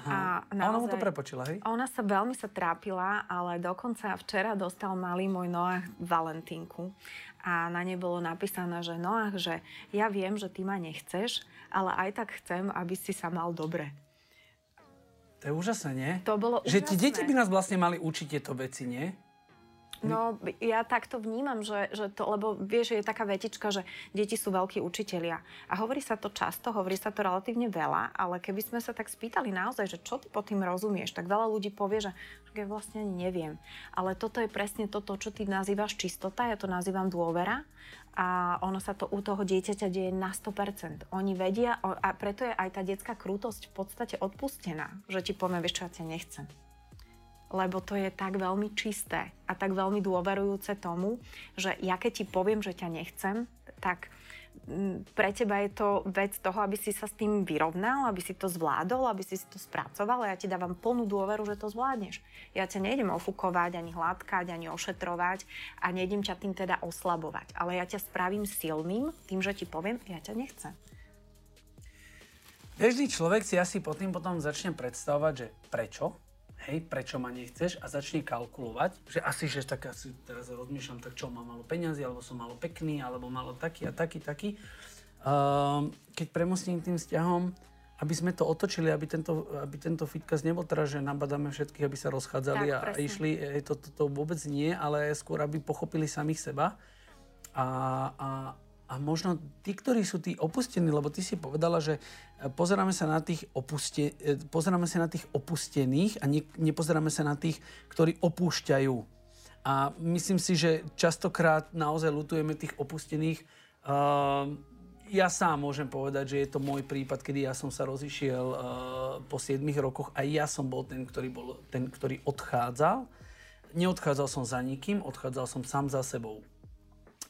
Aha. A naozaj, ona mu to prepočila, hej? Ona sa veľmi sa trápila, ale dokonca včera dostal malý môj Noach valentínku. A na nej bolo napísané, že Noach, že ja viem, že ty ma nechceš, ale aj tak chcem, aby si sa mal dobre. To je úžasné, nie? To bolo úžasné. Že tie deti by nás vlastne mali učiť tieto veci, nie? No, ja takto vnímam, že, že to, lebo vieš, že je taká vetička, že deti sú veľkí učitelia. A hovorí sa to často, hovorí sa to relatívne veľa, ale keby sme sa tak spýtali naozaj, že čo ty pod tým rozumieš, tak veľa ľudí povie, že ja vlastne ani neviem. Ale toto je presne toto, čo ty nazývaš čistota, ja to nazývam dôvera. A ono sa to u toho dieťaťa deje na sto percent. Oni vedia, a preto je aj tá detská krútosť v podstate odpustená, že ti poviem, vieš čo, ja ťa nechcem. Lebo to je tak veľmi čisté a tak veľmi dôverujúce tomu, že ja keď ti poviem, že ťa nechcem, tak pre teba je to vec toho, aby si sa s tým vyrovnal, aby si to zvládol, aby si to spracoval a ja ti dávam plnú dôveru, že to zvládneš. Ja ťa nejdem ofúkovať, ani hladkať, ani ošetrovať a nejdem ťa tým teda oslabovať. Ale ja ťa spravím silným tým, že ti poviem, ja ťa nechcem. Bežný človek si asi pod tým potom začne predstavovať, že prečo? Hej, prečo ma nechceš a začne kalkulovať, že asi, že tak asi teraz rozmýšľam, tak čo, mám malo peňazí, alebo som malo pekný, alebo malo taký a taký, taký. Uh, keď premostím tým vzťahom, aby sme to otočili, aby tento, aby tento fitkaz nebol teraz, že nabadáme všetkých, aby sa rozchádzali tak, a presne. Išli, hej, to, to, to vôbec nie, ale skôr, aby pochopili samých seba. A, a, a možno tí, ktorí sú tí opustení, lebo ty si povedala, že pozeráme sa na tých, opuste, pozeráme sa na tých opustených a ne, nepozeráme sa na tých, ktorí opúšťajú. A myslím si, že častokrát naozaj ľutujeme tých opustených. Uh, ja sám môžem povedať, že je to môj prípad, kedy ja som sa rozišiel uh, po siedmich rokoch a ja som bol ten, ktorý bol ten, ktorý odchádzal. Neodchádzal som za nikým, odchádzal som sám za sebou.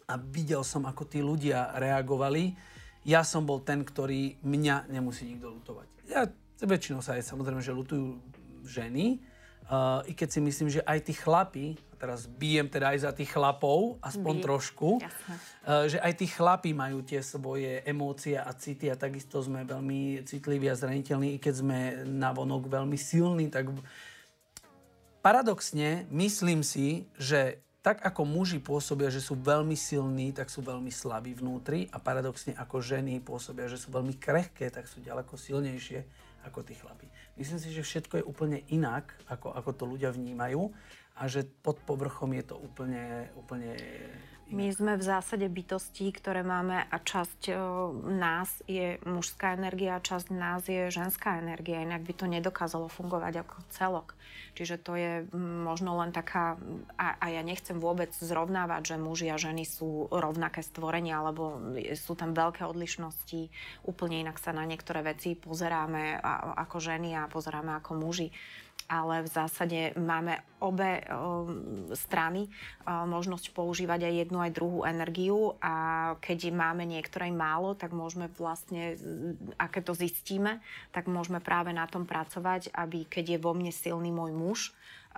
A videl som, ako tí ľudia reagovali. Ja som bol ten, ktorý mňa nemusí nikto ľutovať. Ja, väčšinou sa aj samozrejme, že ľutujú ženy, uh, i keď si myslím, že aj tí chlapi, a teraz bijem teda aj za tých chlapov, aspoň Bý. trošku, uh, že aj tí chlapi majú tie svoje emócie a city a takisto sme veľmi citliví a zraniteľní, i keď sme navonok veľmi silní, tak paradoxne myslím si, že tak ako muži pôsobia, že sú veľmi silní, tak sú veľmi slabí vnútri a paradoxne ako ženy pôsobia, že sú veľmi krehké, tak sú ďaleko silnejšie ako tí chlapi. Myslím si, že všetko je úplne inak, ako, ako to ľudia vnímajú a že pod povrchom je to úplne, úplne inak. My sme v zásade bytostí, ktoré máme a časť nás je mužská energia a časť nás je ženská energia, inak by to nedokázalo fungovať ako celok. Čiže to je možno len taká, a, a ja nechcem vôbec zrovnávať, že muži a ženy sú rovnaké stvorenia, alebo sú tam veľké odlišnosti, úplne inak sa na niektoré veci pozeráme ako ženy a pozeráme ako muži. Ale v zásade máme obe um, strany um, možnosť používať aj jednu, aj druhú energiu a keď máme niektorej málo, tak môžeme vlastne, a keď to zistíme, tak môžeme práve na tom pracovať, aby keď je vo mne silný môj muž,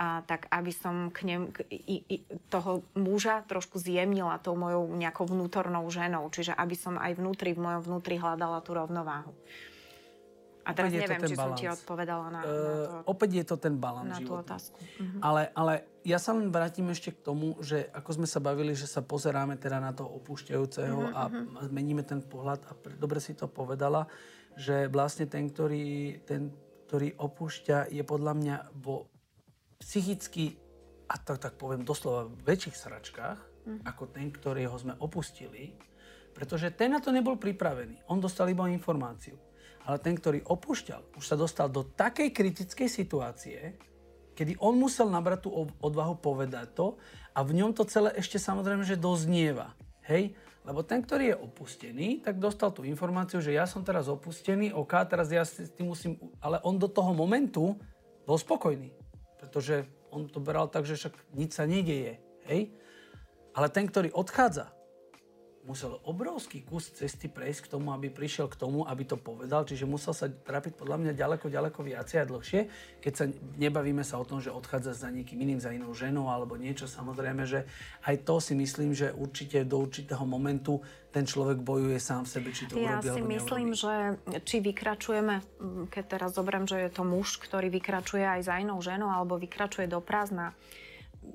a, tak aby som k nem, k, i, i, toho muža trošku zjemnila tou mojou nejakou vnútornou ženou, čiže aby som aj vnútri, v mojom vnútri hľadala tú rovnováhu. A teraz opäť neviem, či balans. Som ti odpovedala na, na to, uh, opäť je to ten balans na tú otázku. Uh-huh. Ale, ale ja sa len vrátim ešte k tomu, že ako sme sa bavili, že sa pozeráme teda na toho opúšťajúceho uh-huh. a zmeníme ten pohľad. A dobre si to povedala, že vlastne ten, ktorý, ten, ktorý opúšťa, je podľa mňa vo psychicky, a to tak poviem doslova, v väčších sračkách, uh-huh. ako ten, ktorý ho sme opustili, pretože ten na to nebol pripravený. On dostal iba informáciu. Ale ten, ktorý opúšťal, už sa dostal do takej kritickej situácie, kedy on musel nabrať tú odvahu povedať to a v ňom to celé ešte samozrejme, že doznieva. Hej? Lebo ten, ktorý je opustený, tak dostal tú informáciu, že ja som teraz opustený, ok, teraz ja s tým musím... Ale on do toho momentu bol spokojný, pretože on to beral tak, že však nič sa nedieje. Hej? Ale ten, ktorý odchádza, musel obrovský kus cesty prejsť k tomu, aby prišiel k tomu, aby to povedal. Čiže musel sa trápiť podľa mňa ďaleko, ďaleko viacej a dlhšie. Keď sa nebavíme sa o tom, že odchádza za niekým iným, za inou ženou alebo niečo, samozrejme, že aj to si myslím, že určite do určitého momentu ten človek bojuje sám v sebe, či to urobí, alebo neurobí. Ja si myslím, že či vykračujeme, keď teraz zoberiem, že je to muž, ktorý vykračuje aj za inou ženou alebo vykračuje do prázdna,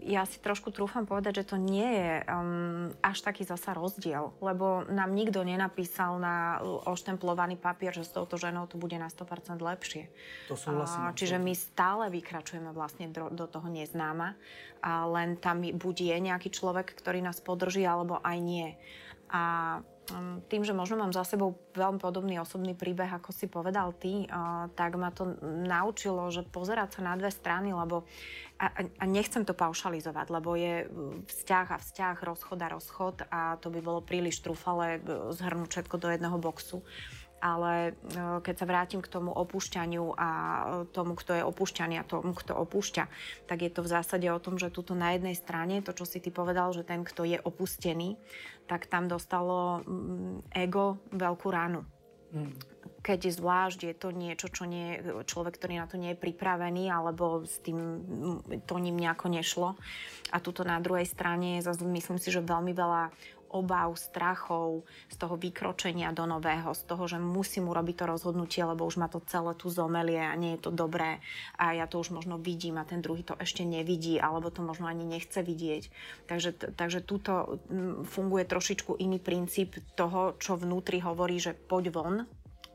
ja si trošku trúfam povedať, že to nie je um, až taký zasa rozdiel, lebo nám nikto nenapísal na oštemplovaný papier, že s touto ženou to bude na sto percent lepšie. To súhlasím. Uh, čiže my stále vykračujeme vlastne do, do toho neznáma, a len tam buď je nejaký človek, ktorý nás podrží, alebo aj nie. A tým, že možno mám za sebou veľmi podobný osobný príbeh, ako si povedal ty, tak ma to naučilo, že pozerať sa na dve strany, lebo a, a nechcem to paušalizovať, lebo je vzťah a vzťah, rozchod a rozchod a to by bolo príliš trúfale zhrnúť všetko do jedného boxu. Ale keď sa vrátim k tomu opúšťaniu a tomu, kto je opúšťaný a tomu, kto opúšťa, tak je to v zásade o tom, že tuto na jednej strane, to, čo si ty povedal, že ten, kto je opustený, tak tam dostalo ego veľkú ránu. Mm. Keď zvlášť je to niečo, čo nie, človek, ktorý na to nie je pripravený, alebo s tým to ním nejako nešlo. A tuto na druhej strane je, myslím si, že veľmi veľa obáv, strachov, z toho vykročenia do nového, z toho, že musím urobiť to rozhodnutie, lebo už ma to celé tu zomelie a nie je to dobré a ja to už možno vidím a ten druhý to ešte nevidí, alebo to možno ani nechce vidieť. Takže, takže tuto funguje trošičku iný princíp toho, čo vnútri hovorí, že poď von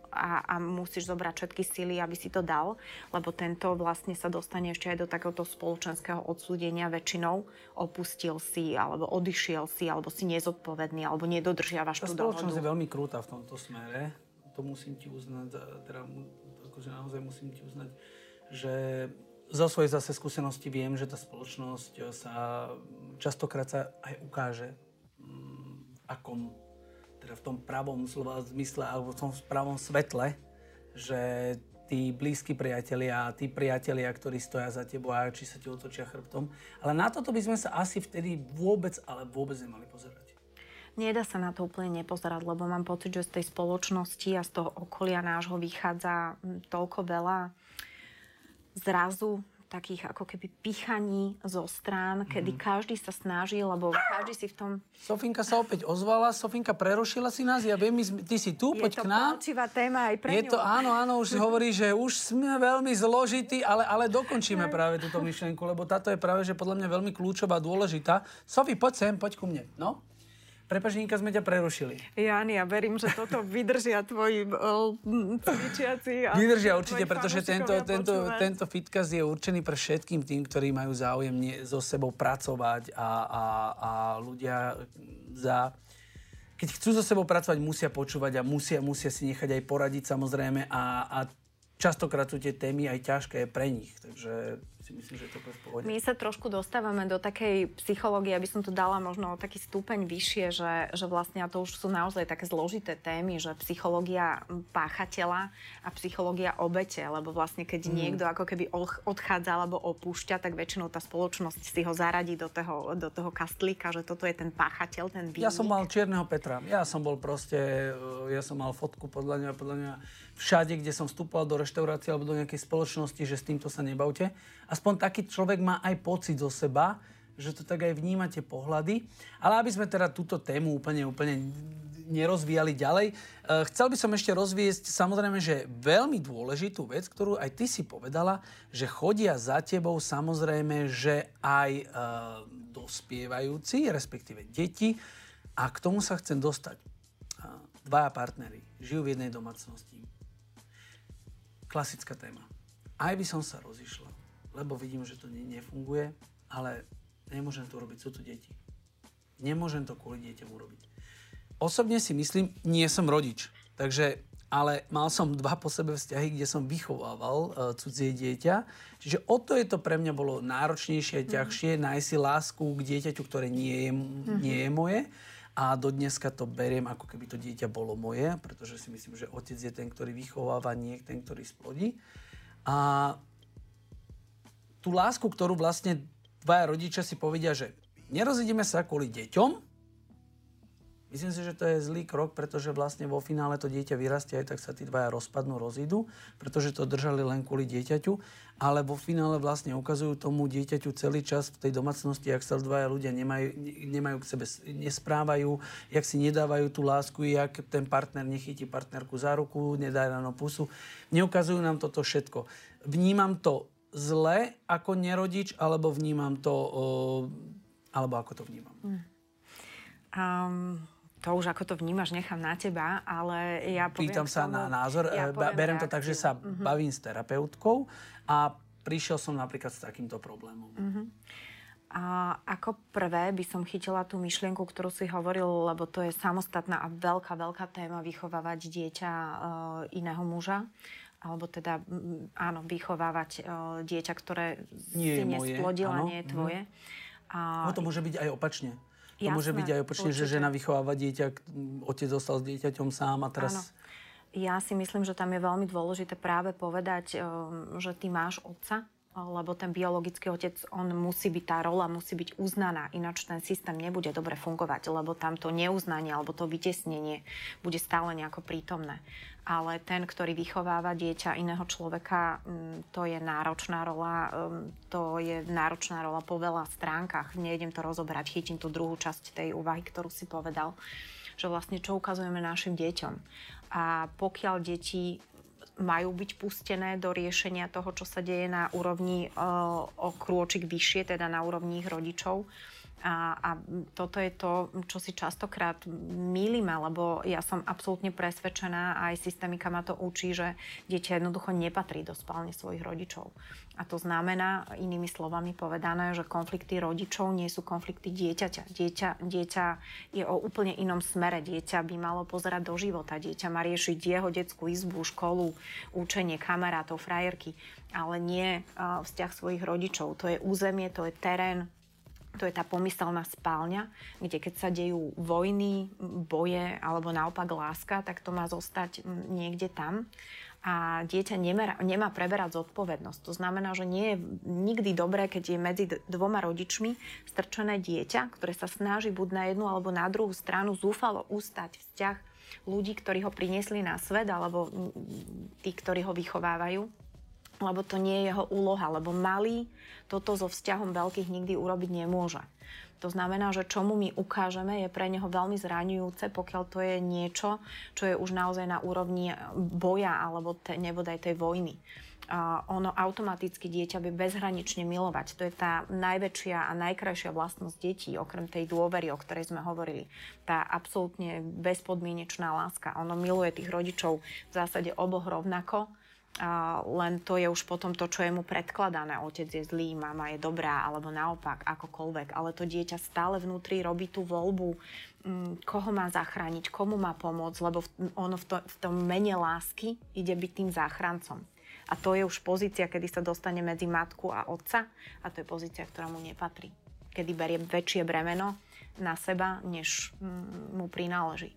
a, a musíš zobrať všetky síly, aby si to dal, lebo tento vlastne sa dostane ešte aj do takéhoto spoločenského odsúdenia väčšinou. Opustil si, alebo odišiel si, alebo si nezodpovedný, alebo nedodržiavaš tú dohodu. Tá spoločnosť je veľmi krúta v tomto smere. To musím ti uznať, teda akože naozaj musím ti uznať, že zo svojej zase skúsenosti viem, že tá spoločnosť sa častokrát sa aj ukáže akom teda v tom pravom slova zmysle, alebo v tom pravom svetle, že tí blízki priatelia, tí priatelia, ktorí stoja za tebou a či sa ti otočia chrbtom. Ale na toto by sme sa asi vtedy vôbec, ale vôbec nemali pozerať. Nedá sa na to úplne nepozerať, lebo mám pocit, že z tej spoločnosti a z toho okolia nášho vychádza toľko veľa zrazu, takých ako keby pichaní zo strán, kedy mm. každý sa snaží, lebo každý si v tom... Sofinka sa opäť ozvala, Sofinka prerušila si nás, ja viem, ty si tu, je poď k nám. Je to palčivá téma aj pre ňu. Je to, áno, áno, už hovorí, že už sme veľmi zložití, ale, ale dokončíme práve túto myšlienku, lebo táto je práve, že podľa mňa veľmi kľúčová, dôležitá. Sofi, poď sem, poď ku mne, no. Prepáč, Ninka, sme ťa prerušili. Jáni, ja verím, že toto vydržia tvoji cvičiaci. Vydržia určite, pretože tento, tento, tento fitkaz je určený pre všetkým tým, ktorí majú záujem so sebou pracovať a, a, a ľudia za... Keď chcú so sebou pracovať, musia počúvať a musia, musia si nechať aj poradiť, samozrejme, a, a častokrát sú tie témy aj ťažké pre nich, takže si myslím, že to je v pohode. My sa trošku dostávame do takej psychológie, aby som to dala možno o taký stupeň vyššie, že, že vlastne to už sú naozaj také zložité témy, že psychológia páchateľa a psychológia obete, lebo vlastne keď mm. niekto ako keby odchádza alebo opúšťa, tak väčšinou tá spoločnosť si ho zaradí do toho, do toho kastlíka, že toto je ten páchateľ, ten vinník. Ja som mal Čierneho Petra, ja som bol proste, ja som mal fotku podľa mňa, podľa mňa všade, kde som vstúpal do reštaurácie alebo do nejakej spoločnosti, že s týmto sa nebavte. Aspoň taký človek má aj pocit zo seba, že to tak aj vnímate pohľady. Ale aby sme teda túto tému úplne, úplne nerozvíjali ďalej, chcel by som ešte rozviesť samozrejme, že veľmi dôležitú vec, ktorú aj ty si povedala, že chodia za tebou samozrejme, že aj e, dospievajúci, respektíve deti. A k tomu sa chcem dostať. Dvaja partneri žijú v jednej domácnosti. Klasická téma. Aj by som sa rozišla, lebo vidím, že to nefunguje, ale nemôžem to urobiť, sú tu deti. Nemôžem to kvôli dieťaťu urobiť. Osobne si myslím, nie som rodič, takže, ale mal som dva po sebe vzťahy, kde som vychovával uh, cudzie dieťa, čiže o to je to pre mňa bolo náročnejšie, ťažšie, mm-hmm. nájsť si lásku k dieťaťu, ktoré nie je, mm-hmm. nie je moje. A dodneska to beriem, ako keby to dieťa bolo moje, pretože si myslím, že otec je ten, ktorý vychováva, nie ten, ktorý splodí. A tú lásku, ktorú vlastne dvaja rodičia si povedia, že nerozídeme sa kvôli deťom, myslím si, že to je zlý krok, pretože vlastne vo finále to dieťa vyrastie, aj tak sa tí dvaja rozpadnú, rozídu, pretože to držali len kvôli dieťaťu, ale vo finále vlastne ukazujú tomu dieťaťu celý čas v tej domácnosti, jak sa dvaja ľudia nemajú, nemajú k sebe, nesprávajú, jak si nedávajú tú lásku, jak ten partner nechytí partnerku za ruku, nedá ráno pusu. Neukazujú nám toto všetko. Vnímam to zle ako nerodič, alebo vnímam to, alebo ako to vnímam? Um, to už ako to vnímaš, nechám na teba, ale ja poviem... Pýtam sa tomu, na názor, ja berem to tak, že sa uh-huh. bavím s terapeutkou a prišiel som napríklad s takýmto problémom. Uh-huh. A ako prvé by som chytila tú myšlienku, ktorú si hovoril, lebo to je samostatná a veľká, veľká téma vychovávať dieťa iného muža. Alebo teda, áno, vychovávať dieťa, ktoré si nesplodila, nie je tvoje. A... No to môže byť aj opačne. To Jasné, môže byť aj opačne, určite. Že žena vychováva dieťa, otec zostal s dieťaťom sám a teraz... Áno. Ja si myslím, že tam je veľmi dôležité práve povedať, že ty máš otca, lebo ten biologický otec, on musí byť, tá rola musí byť uznaná, ináč ten systém nebude dobre fungovať, lebo tam to neuznanie alebo to vytiesnenie bude stále nejako prítomné. Ale ten, ktorý vychováva dieťa iného človeka, to je náročná rola, to je náročná rola po veľa stránkach. Nejdem to rozobrať, chytím tú druhú časť tej úvahy, ktorú si povedal, že vlastne čo ukazujeme našim deťom. A pokiaľ deti majú byť pustené do riešenia toho, čo sa deje na úrovni e, o krôčik vyššie, teda na úrovni ich rodičov. A, a toto je to, čo si častokrát mýlime, lebo ja som absolútne presvedčená, aj systémika ma to učí, že dieťa jednoducho nepatrí do spálne svojich rodičov. A to znamená, inými slovami povedané, že konflikty rodičov nie sú konflikty dieťaťa. Dieťa, dieťa je o úplne inom smere. Dieťa by malo pozerať do života. Dieťa má riešiť jeho detskú izbu, školu, učenie, kamarátov, frajerky, ale nie vzťah svojich rodičov. To je územie, to je terén, to je tá pomyselná spálňa, kde keď sa dejú vojny, boje alebo naopak láska, tak to má zostať niekde tam. A dieťa nemá, nemá preberať zodpovednosť. To znamená, že nie je nikdy dobré, keď je medzi dvoma rodičmi strčené dieťa, ktoré sa snaží buď na jednu alebo na druhú stranu zúfalo ustať vzťah ľudí, ktorí ho priniesli na svet, alebo tí, ktorí ho vychovávajú. Lebo to nie je jeho úloha, lebo malý toto so vzťahom veľkých nikdy urobiť nemôže. To znamená, že čomu my ukážeme, je pre neho veľmi zraňujúce, pokiaľ to je niečo, čo je už naozaj na úrovni boja alebo te, nebodaj tej vojny. Uh, ono automaticky dieťa by bezhranične milovať. To je tá najväčšia a najkrajšia vlastnosť detí, okrem tej dôvery, o ktorej sme hovorili. Tá absolútne bezpodmienečná láska. Ono miluje tých rodičov v zásade oboch rovnako. A len to je už potom to, čo je mu predkladané. Otec je zlý, mama je dobrá, alebo naopak, akokoľvek. Ale to dieťa stále vnútri robí tú voľbu, koho má zachrániť, komu má pomôcť, lebo ono v, to, v tom mene lásky ide byť tým záchrancom. A to je už pozícia, kedy sa dostane medzi matku a otca, a to je pozícia, ktorá mu nepatrí. Kedy berie väčšie bremeno na seba, než mu prináleží.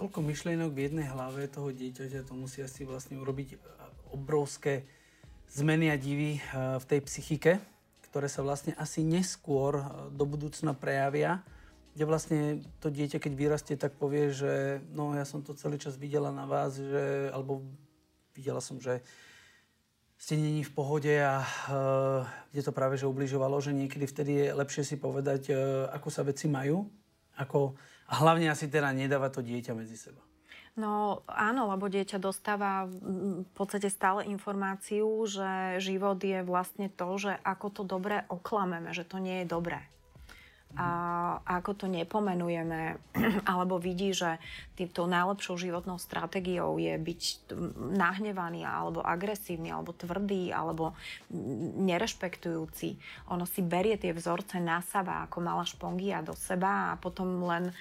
Toľko myšlienok v jednej hlave toho dieťaťa, to musí asi vlastne urobiť obrovské zmeny a divy v tej psychike, ktoré sa vlastne asi neskôr do budúcna prejavia, kde vlastne to dieťa, keď vyrastie, tak povie, že no ja som to celý čas videla na vás, že, alebo videla som, že ste není v pohode a kde to práve, že ubližovalo, že niekedy vtedy je lepšie si povedať, ako sa veci majú, ako, a hlavne asi teda nedáva to dieťa medzi seba. No áno, lebo dieťa dostáva v podstate stále informáciu, že život je vlastne to, že ako to dobre oklameme, že to nie je dobré. A ako to nepomenujeme, alebo vidí, že tou najlepšou životnou stratégiou je byť nahnevaný, alebo agresívny, alebo tvrdý, alebo nerešpektujúci. Ono si berie tie vzorce na seba, ako malá špongia do seba a potom len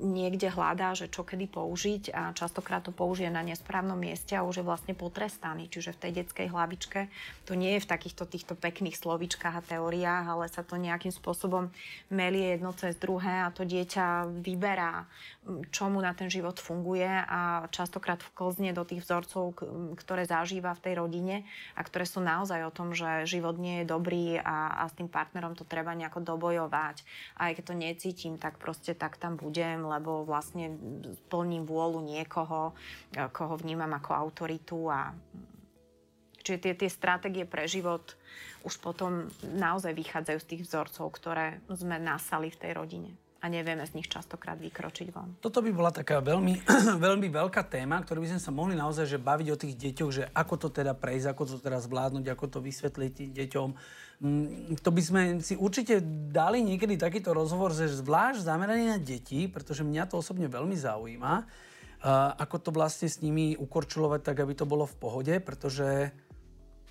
niekde hľadá, že čo kedy použiť a častokrát to použije na nesprávnom mieste a už je vlastne potrestaný. Čiže v tej detskej hlavičke to nie je v takýchto týchto pekných slovíčkach a teóriách, ale sa to nejakým spôsobom melie jedno cez druhé a to dieťa vyberá, čo mu na ten život funguje a častokrát vklzne do tých vzorcov, ktoré zažíva v tej rodine a ktoré sú naozaj o tom, že život nie je dobrý a, a s tým partnerom to treba nejako dobojovať. A aj keď to necítim, tak proste tak tam budem, lebo vlastne plním vôľu niekoho, koho vnímam ako autoritu. A... Čiže tie, tie stratégie pre život už potom naozaj vychádzajú z tých vzorcov, ktoré sme nasali v tej rodine. a nevieme z nich častokrát vykročiť von. Toto by bola taká veľmi, veľmi veľká téma, ktorú by sme sa mohli naozaj že baviť o tých deťoch, že ako to teda prejsť, ako to teda zvládnuť, ako to vysvetliť deťom. To by sme si určite dali niekedy takýto rozhovor, že zvlášť zameraný na deti, pretože mňa to osobne veľmi zaujíma, ako to vlastne s nimi ukorčulovať tak, aby to bolo v pohode, pretože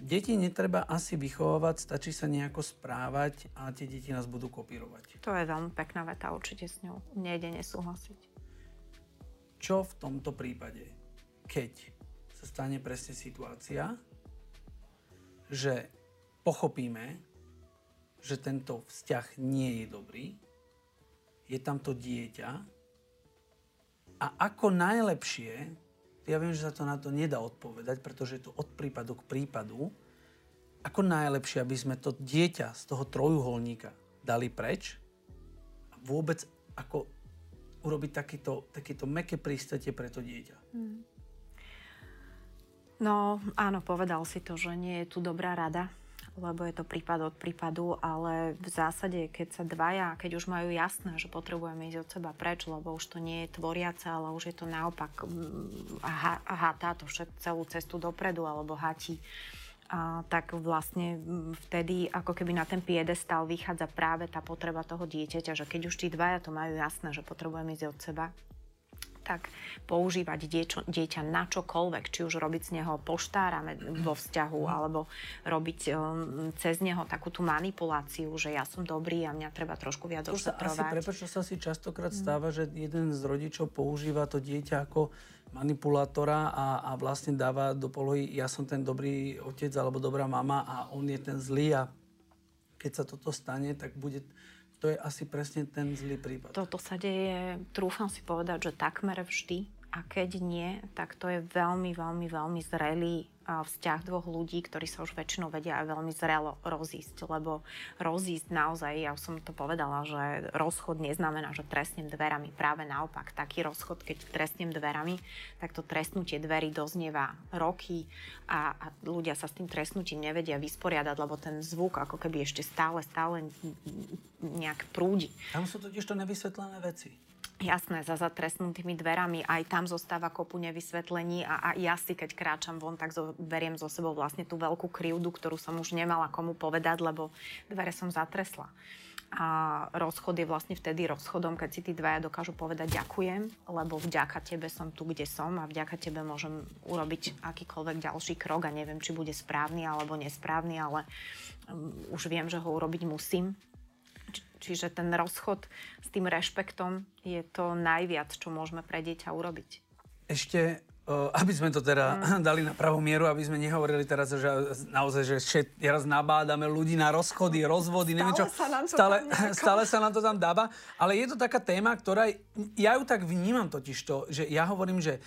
deti netreba asi vychovávať, stačí sa nejako správať a tie deti nás budú kopírovať. To je veľmi pekná veta, určite s ňou nejde nesúhlasiť. Čo v tomto prípade, keď sa stane presne situácia, že pochopíme, že tento vzťah nie je dobrý, je tam to dieťa a ako najlepšie. Ja viem, že sa to na to nedá odpovedať, pretože je to od prípadu k prípadu. Ako najlepšie, aby sme to dieťa z toho trojuholníka dali preč a vôbec ako urobiť takýto, takýto mäkké prístatie pre to dieťa? Hmm. No áno, povedal si to, že nie je tu dobrá rada, lebo je to prípad od prípadu, ale v zásade, keď sa dvaja, keď už majú jasné, že potrebujeme ísť od seba preč, lebo už to nie je tvoriace, ale už je to naopak hátá to celú cestu dopredu, alebo hatí, a tak vlastne vtedy ako keby na ten piedestal vychádza práve tá potreba toho dieťaťa, že keď už tí dvaja to majú jasné, že potrebujeme ísť od seba, tak používať diečo, dieťa na čokoľvek, či už robiť z neho poštára vo vzťahu, alebo robiť um, cez neho takú tú manipuláciu, že ja som dobrý a mňa treba trošku viac ošetrovať. Prepáč, čo sa asi častokrát stáva, mm. že jeden z rodičov používa to dieťa ako manipulátora a, a vlastne dáva do polohy, ja som ten dobrý otec alebo dobrá mama a on je ten zlý a keď sa toto stane, tak bude... To je asi presne ten zlý prípad. Toto sa deje, trúfam si povedať, že takmer vždy. A keď nie, tak to je veľmi, veľmi, veľmi zrelý vzťah dvoch ľudí, ktorí sa už väčšinou vedia aj veľmi zrelo rozísť. Lebo rozísť naozaj, ja som to povedala, že rozchod neznamená, že trestnem dverami. Práve naopak, taký rozchod, keď trestnem dverami, tak to trestnutie dverí doznieva roky a, a ľudia sa s tým trestnutím nevedia vysporiadať, lebo ten zvuk ako keby ešte stále, stále nejak prúdi. Tam sú totiž to nevysvetlené veci. Jasné, za zatresnutými dverami aj tam zostáva kopu nevysvetlení a, a ja si, keď kráčam von, tak zo, beriem zo sebou vlastne tú veľkú krivdu, ktorú som už nemala komu povedať, lebo dvere som zatresla. A rozchod je vlastne vtedy rozchodom, keď si tí dvaja dokážu povedať ďakujem, lebo vďaka tebe som tu, kde som a vďaka tebe môžem urobiť akýkoľvek ďalší krok a neviem, či bude správny alebo nesprávny, ale um, už viem, že ho urobiť musím. Čiže ten rozchod s tým rešpektom je to najviac, čo môžeme pre dieťa urobiť. Ešte, aby sme to teda mm. dali na pravú mieru, aby sme nehovorili teraz, že naozaj, že teraz nabádame ľudí na rozchody, rozvody, neviem čo. Sa nám to stále, tam stále sa nám to tam dáva. Ale je to taká téma, ktorá... Ja ju tak vnímam totižto, že ja hovorím, že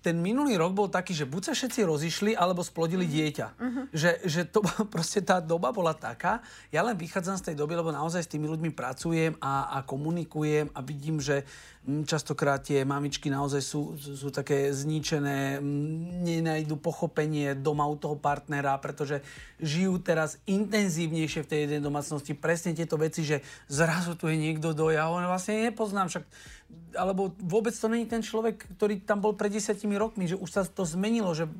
ten minulý rok bol taký, že buď sa všetci rozišli, alebo splodili dieťa. Uh-huh. Že, že to proste tá doba bola taká. Ja len vychádzam z tej doby, lebo naozaj s tými ľuďmi pracujem a, a komunikujem a vidím, že častokrát tie mamičky naozaj sú, sú také zničené, nenajdu pochopenie doma u toho partnera, pretože žijú teraz intenzívnejšie v tej jednej domácnosti. Presne tieto veci, že zrazu tu je niekto do ja ho vlastne nepoznám, však alebo vôbec to není ten človek, ktorý tam bol pred desiatimi rokmi, že už sa to zmenilo, že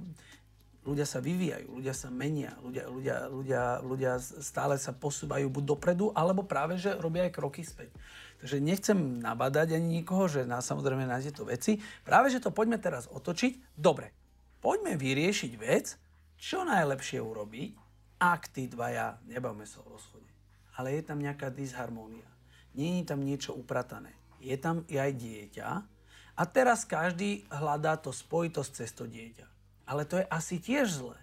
ľudia sa vyvíjajú, ľudia sa menia, ľudia, ľudia, ľudia, ľudia stále sa posúvajú buď dopredu, alebo práve, že robia aj kroky späť. Takže nechcem nabadať ani nikoho, že na, samozrejme na tieto veci. Práve, že to poďme teraz otočiť. Dobre, poďme vyriešiť vec, čo najlepšie urobiť, ak tí dvaja, nebavme sa o rozchode, ale je tam nejaká disharmónia. Nie je tam niečo upratané. Je tam aj dieťa a teraz každý hľadá to spojitosť cez to dieťa. Ale to je asi tiež zlé.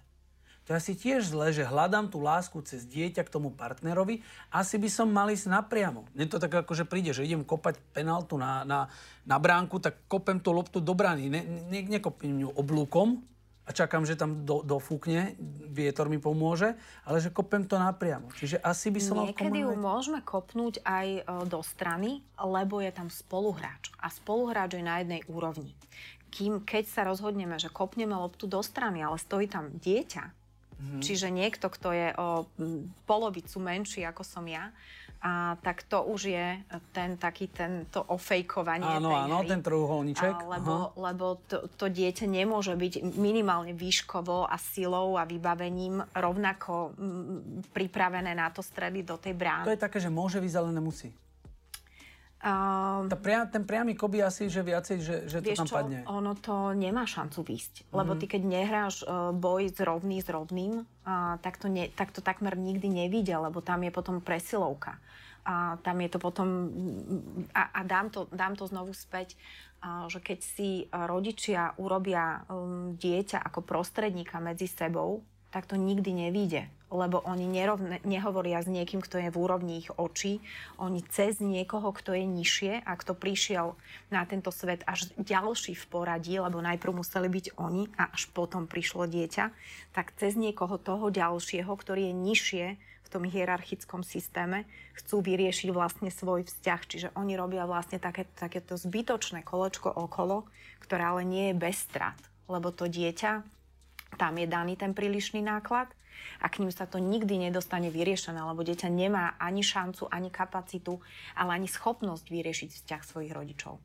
To je asi tiež zlé, že hľadám tú lásku cez dieťa k tomu partnerovi. Asi by som mal ísť napriamo. Mne to tak akože príde, že idem kopať penáltu na, na, na bránku, tak kopem tú loptu do brány. Ne, ne, nekopím ju oblúkom a čakám, že tam do, dofúkne, vietor mi pomôže, ale že kopem to napriamo. Čiže asi by som mal komunovať. Niekedy ju môžeme kopnúť aj do strany, lebo je tam spoluhráč. A spoluhráč je na jednej úrovni. Kým, keď sa rozhodneme, že kopneme loptu do strany, ale stojí tam dieťa, mm-hmm. Čiže niekto, kto je o polovicu menší ako som ja, A tak to už je ten taký, ten, to ofejkovanie áno, tej hry. Áno, ten trojuholníček. Lebo, lebo to, to dieťa nemôže byť minimálne výškovo a silou a vybavením rovnako m, pripravené na to streliť do tej brány. To je také, že môže výsť, ale nemusí. Um, pria, ten priamy koby asi, že viacej, že, že to tam čo? Padne. Ono to nemá šancu výsť. Lebo mm. ty, keď nehráš uh, boj z rovný s rovným, uh, tak, to ne, tak to takmer nikdy nevíde, lebo tam je potom presilovka. A tam je to potom... A, a dám, to, dám to znovu späť, uh, že keď si rodičia urobia um, dieťa ako prostredníka medzi sebou, tak to nikdy nevíde. Lebo oni nerovne, nehovoria s niekým, kto je v úrovni ich očí. Oni cez niekoho, kto je nižšie a kto prišiel na tento svet až ďalší v poradí, lebo najprv museli byť oni a až potom prišlo dieťa, tak cez niekoho toho ďalšieho, ktorý je nižšie v tom hierarchickom systéme, chcú vyriešiť vlastne svoj vzťah. Čiže oni robia vlastne také, takéto zbytočné kolečko okolo, ktoré ale nie je bez strát, lebo to dieťa, tam je daný ten prílišný náklad a k ním sa to nikdy nedostane vyriešené, lebo dieťa nemá ani šancu, ani kapacitu, ale ani schopnosť vyriešiť vzťah svojich rodičov.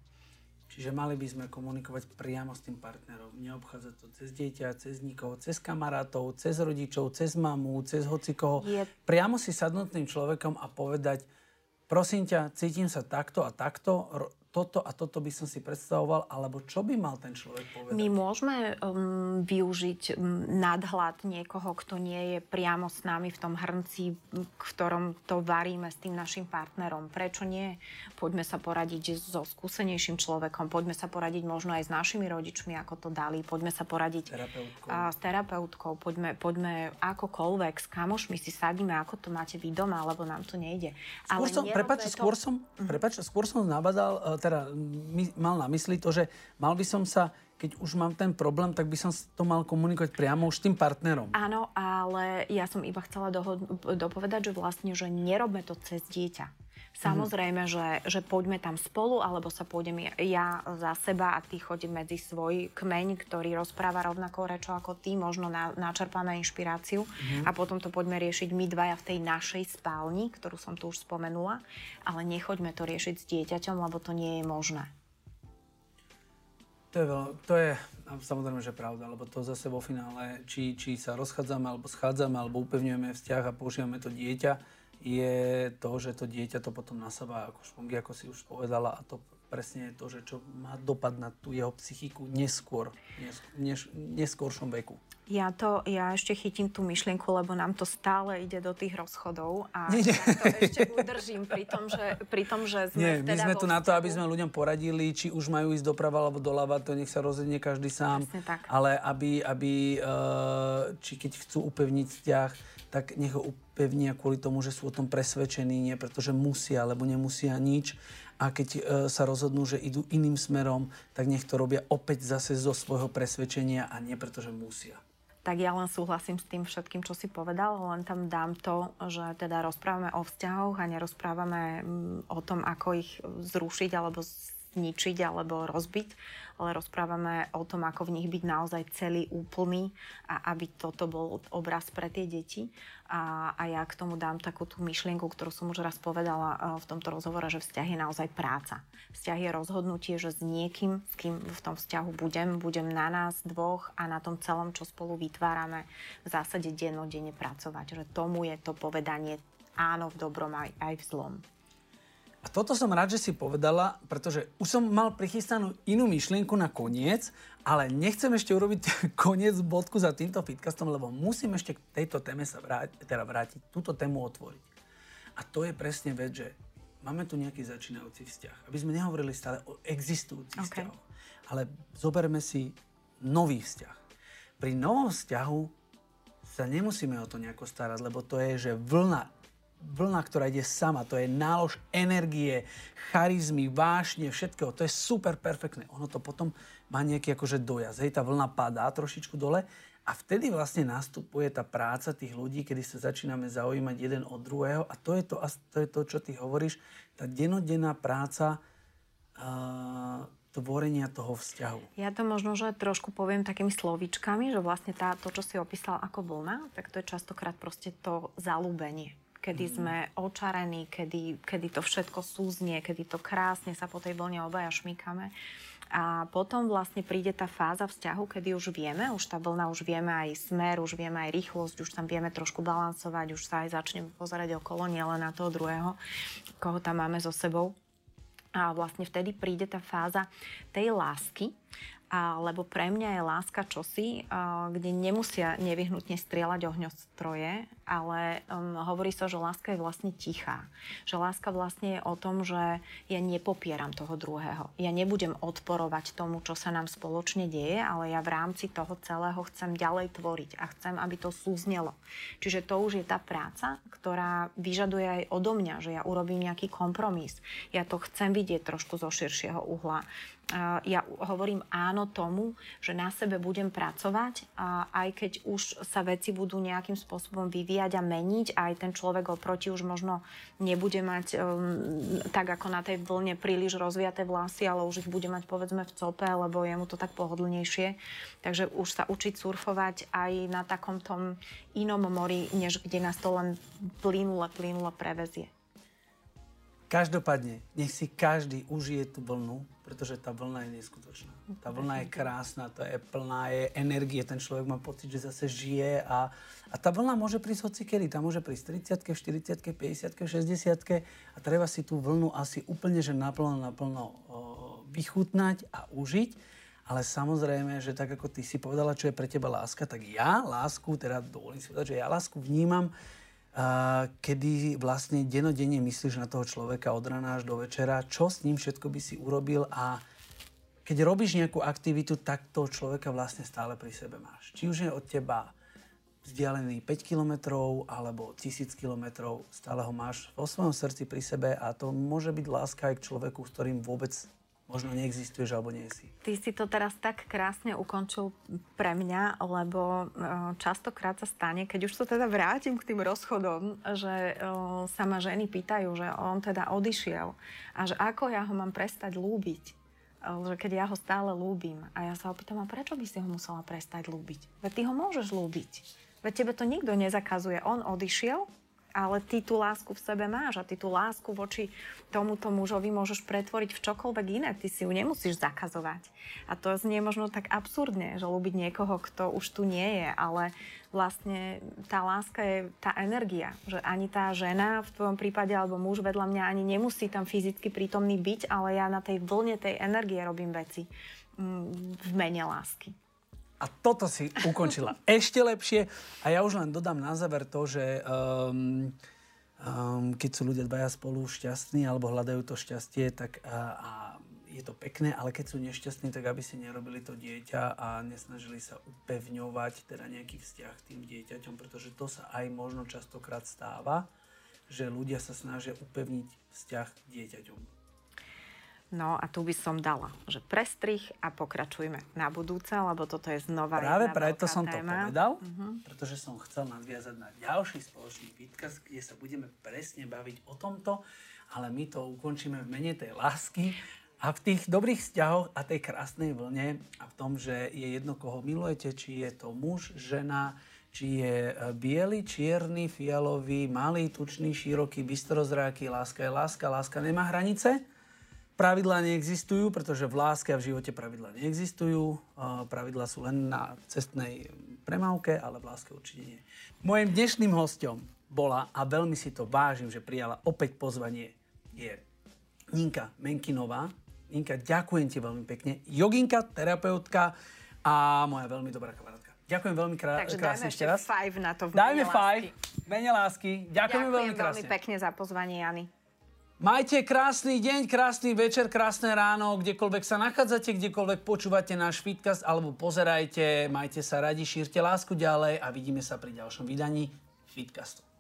Čiže mali by sme komunikovať priamo s tým partnerom, neobchádzať to cez dieťa, cez nikoho, cez kamarátov, cez rodičov, cez mamu, cez hocikoho. Je... Priamo si sadnúť tým človekom a povedať, prosím ťa, cítim sa takto a takto, toto a toto by som si predstavoval, alebo čo by mal ten človek povedať? My môžeme um, využiť nadhľad niekoho, kto nie je priamo s nami v tom hrnci, v ktorom to varíme s tým našim partnerom. Prečo nie? Poďme sa poradiť so skúsenejším človekom, poďme sa poradiť možno aj s našimi rodičmi, ako to dali, poďme sa poradiť terapeutkou. A, s terapeutkou, poďme, poďme akokoľvek, s kamošmi si sadíme, ako to máte vy doma, lebo nám to nejde. Skôr som, prepáč, to... skôr som, prepáč, skôr som nabadal, teda mal na mysli to, že mal by som sa, keď už mám ten problém, tak by som to mal komunikovať priamo už s tým partnerom. Áno, ale ja som iba chcela dopovedať, že vlastne, že nerobme to cez dieťa. Samozrejme, mm. že, že poďme tam spolu, alebo sa pôjdem ja za seba a ty choď medzi svoj kmeň, ktorý rozpráva rovnakou rečou ako ty, možno na, načerpáme inšpiráciu mm. a potom to poďme riešiť my dvaja v tej našej spálni, ktorú som tu už spomenula, ale nechoďme to riešiť s dieťaťom, lebo to nie je možné. To je, veľa, to je samozrejme, že pravda, lebo to zase vo finále, či, či sa rozchádzame, alebo schádzame, alebo upevňujeme vzťah a používame to dieťa, je to, že to dieťa to potom na seba ako špongy, ako si už povedala, a to presne je to, že čo má dopad na tú jeho psychiku neskôr, než v neskôršom veku. Ja to, ja ešte chytím tú myšlienku, lebo nám to stále ide do tých rozchodov a ja to ešte udržím pri tom, že, pri tom, že sme Nie, teda... My sme tu na to, aby sme ľuďom poradili, či už majú ísť doprava alebo doľava, to nech sa rozhodne každý sám. Ale aby, aby či keď chcú upevniť vzťah, tak nech ho upevnia kvôli tomu, že sú o tom presvedčení, nie pretože musia, alebo nemusia nič. A keď e, sa rozhodnú, že idú iným smerom, tak nech to robia opäť zase zo svojho presvedčenia a nie pretože musia. Tak ja len súhlasím s tým všetkým, čo si povedal, len tam dám to, že teda rozprávame o vzťahoch a nerozprávame o tom, ako ich zrušiť alebo zničiť alebo rozbiť, ale rozprávame o tom, ako v nich byť naozaj celý, úplný a aby toto bol obraz pre tie deti. A, a ja k tomu dám takú tú myšlienku, ktorú som už raz povedala v tomto rozhovore, že vzťah je naozaj práca. Vzťah je rozhodnutie, že s niekým, s kým v tom vzťahu budem, budem na nás dvoch a na tom celom, čo spolu vytvárame, v zásade dennodenne pracovať. Že tomu je to povedanie áno v dobrom aj, aj v zlom. A toto som rád, že si povedala, pretože už som mal prichystanú inú myšlienku na koniec, ale nechcem ešte urobiť koniec bodku za týmto podcastom, lebo musím ešte k tejto téme sa vrátiť, teda vrátiť, túto tému otvoriť. A to je presne vec, že máme tu nejaký začínajúci vzťah. Aby sme nehovorili stále o existujúcich okay. vzťahoch, ale zoberme si nový vzťah. Pri novom vzťahu sa nemusíme o to nejako starať, lebo to je, že vlna vlna, ktorá ide sama, to je nálož energie, charizmy, vášne, všetkého, to je super perfektné. Ono to potom má nejaký akože dojazd, hej, tá vlna padá trošičku dole a vtedy vlastne nastupuje tá práca tých ľudí, kedy sa začíname zaujímať jeden od druhého a to je to, to, je to čo ty hovoríš, tá dennodenná práca uh, tvorenia toho vzťahu. Ja to možno, že trošku poviem takými slovíčkami, že vlastne tá, to, čo si opísal ako vlna, tak to je častokrát proste to zalúbenie. kedy mm. sme očarení, kedy, kedy to všetko súznie, kedy to krásne sa po tej vlne obaja šmýkame. A potom vlastne príde tá fáza vzťahu, kedy už vieme, už tá vlna, už vieme aj smer, už vieme aj rýchlosť, už tam vieme trošku balancovať, už sa aj začneme pozerať okolo, nielen na toho druhého, koho tam máme so sebou. A vlastne vtedy príde tá fáza tej lásky, a, lebo pre mňa je láska čosi, a, kde nemusia nevyhnutne strieľať ohňostroje, ale um, hovorí sa, že láska je vlastne tichá. Že láska vlastne je o tom, že ja nepopieram toho druhého. Ja nebudem odporovať tomu, čo sa nám spoločne deje, ale ja v rámci toho celého chcem ďalej tvoriť a chcem, aby to súznelo. Čiže to už je tá práca, ktorá vyžaduje aj odo mňa, že ja urobím nejaký kompromis. Ja to chcem vidieť trošku zo širšieho uhla. Ja hovorím áno tomu, že na sebe budem pracovať, aj keď už sa veci budú nejakým spôsobom vyvíjať a meniť, aj ten človek oproti už možno nebude mať um, tak ako na tej vlne príliš rozviaté vlasy, ale už ich bude mať povedzme v cope, lebo je mu to tak pohodlnejšie. Takže už sa učiť surfovať aj na takom tom inom mori, než kde nás to len plynule, plynule prevezie. Každopádne, nech si každý užije tú vlnu, pretože tá vlna je neskutočná. Tá vlna je krásna, tá je plná, je energie, ten človek má pocit, že zase žije a, a tá vlna môže prísť hocikedy, tá môže prísť tridsiatke, štyridsiatke, päťdesiatke, šesťdesiatke a treba si tú vlnu asi úplne, že naplno, naplno o, vychutnať a užiť. Ale samozrejme, že tak ako ty si povedala, čo je pre teba láska, tak ja lásku, teda dovolím si povedať, že ja lásku vnímam, Uh, kedy vlastne denodenne myslíš na toho človeka od rana až do večera, čo s ním všetko by si urobil a keď robíš nejakú aktivitu, tak toho človeka vlastne stále pri sebe máš. Či už je od teba vzdialený päť kilometrov alebo tisíc kilometrov, stále ho máš vo svojom srdci pri sebe a to môže byť láska aj k človeku, s ktorým vôbec možno neexistuješ, alebo nie si. Ty si to teraz tak krásne ukončil pre mňa, lebo častokrát sa stane, keď už sa teda vrátim k tým rozchodom, že sa ma ženy pýtajú, že on teda odišiel a že ako ja ho mám prestať ľúbiť. Že keď ja ho stále ľúbim a ja sa opýtam, a prečo by si ho musela prestať ľúbiť? Veď ty ho môžeš ľúbiť. Veď tebe to nikto nezakazuje. On odišiel, ale ty tú lásku v sebe máš a ty tú lásku voči tomuto mužovi môžeš pretvoriť v čokoľvek iné. Ty si ju nemusíš zakazovať. A to znie možno tak absurdne, že ľúbiť niekoho, kto už tu nie je, ale vlastne tá láska je tá energia, že ani tá žena v tvojom prípade alebo muž vedľa mňa ani nemusí tam fyzicky prítomný byť, ale ja na tej vlne tej energie robím veci v mene lásky. A toto si ukončila ešte lepšie. A ja už len dodám na záver to, že um, um, keď sú ľudia dvaja spolu šťastní alebo hľadajú to šťastie, tak a, a je to pekné, ale keď sú nešťastní, tak aby si nerobili to dieťa a nesnažili sa upevňovať teda nejaký vzťah tým dieťaťom, pretože to sa aj možno častokrát stáva, že ľudia sa snažia upevniť vzťah k dieťaťom. No a tu by som dala, že prestrih a pokračujme na budúce, lebo toto je znova práve preto som téma. To povedal, uh-huh. pretože som chcel nadviazať na ďalší spoločný podcast, kde sa budeme presne baviť o tomto, ale my to ukončíme v mene tej lásky a v tých dobrých vzťahoch a tej krásnej vlne a v tom, že je jedno, koho milujete, či je to muž, žena, či je biely, čierny, fialový, malý, tučný, široký, bystrozráky, láska je láska, láska nemá hranice. Pravidlá neexistujú, pretože v láske a v živote pravidlá neexistujú. Pravidlá sú len na cestnej premávke, ale v láske určite nie. Mojím dnešným hosťom bola, a veľmi si to vážim, že prijala opäť pozvanie, je Ninka Menkinová. Ninka, ďakujem ti veľmi pekne. Joginka, terapeutka a moja veľmi dobrá kamarátka. Ďakujem veľmi krá- krásne ešte raz. Takže dajme ešte five na to v mene lásky. Mene lásky. Ďakujem veľmi krásne. Ďakujem veľmi pekne za pozvanie, Jany. Majte krásny deň, krásny večer, krásne ráno, kdekoľvek sa nachádzate, kdekoľvek počúvate náš podcast alebo pozerajte, majte sa radi, šírte lásku ďalej a vidíme sa pri ďalšom vydaní Fitcastu.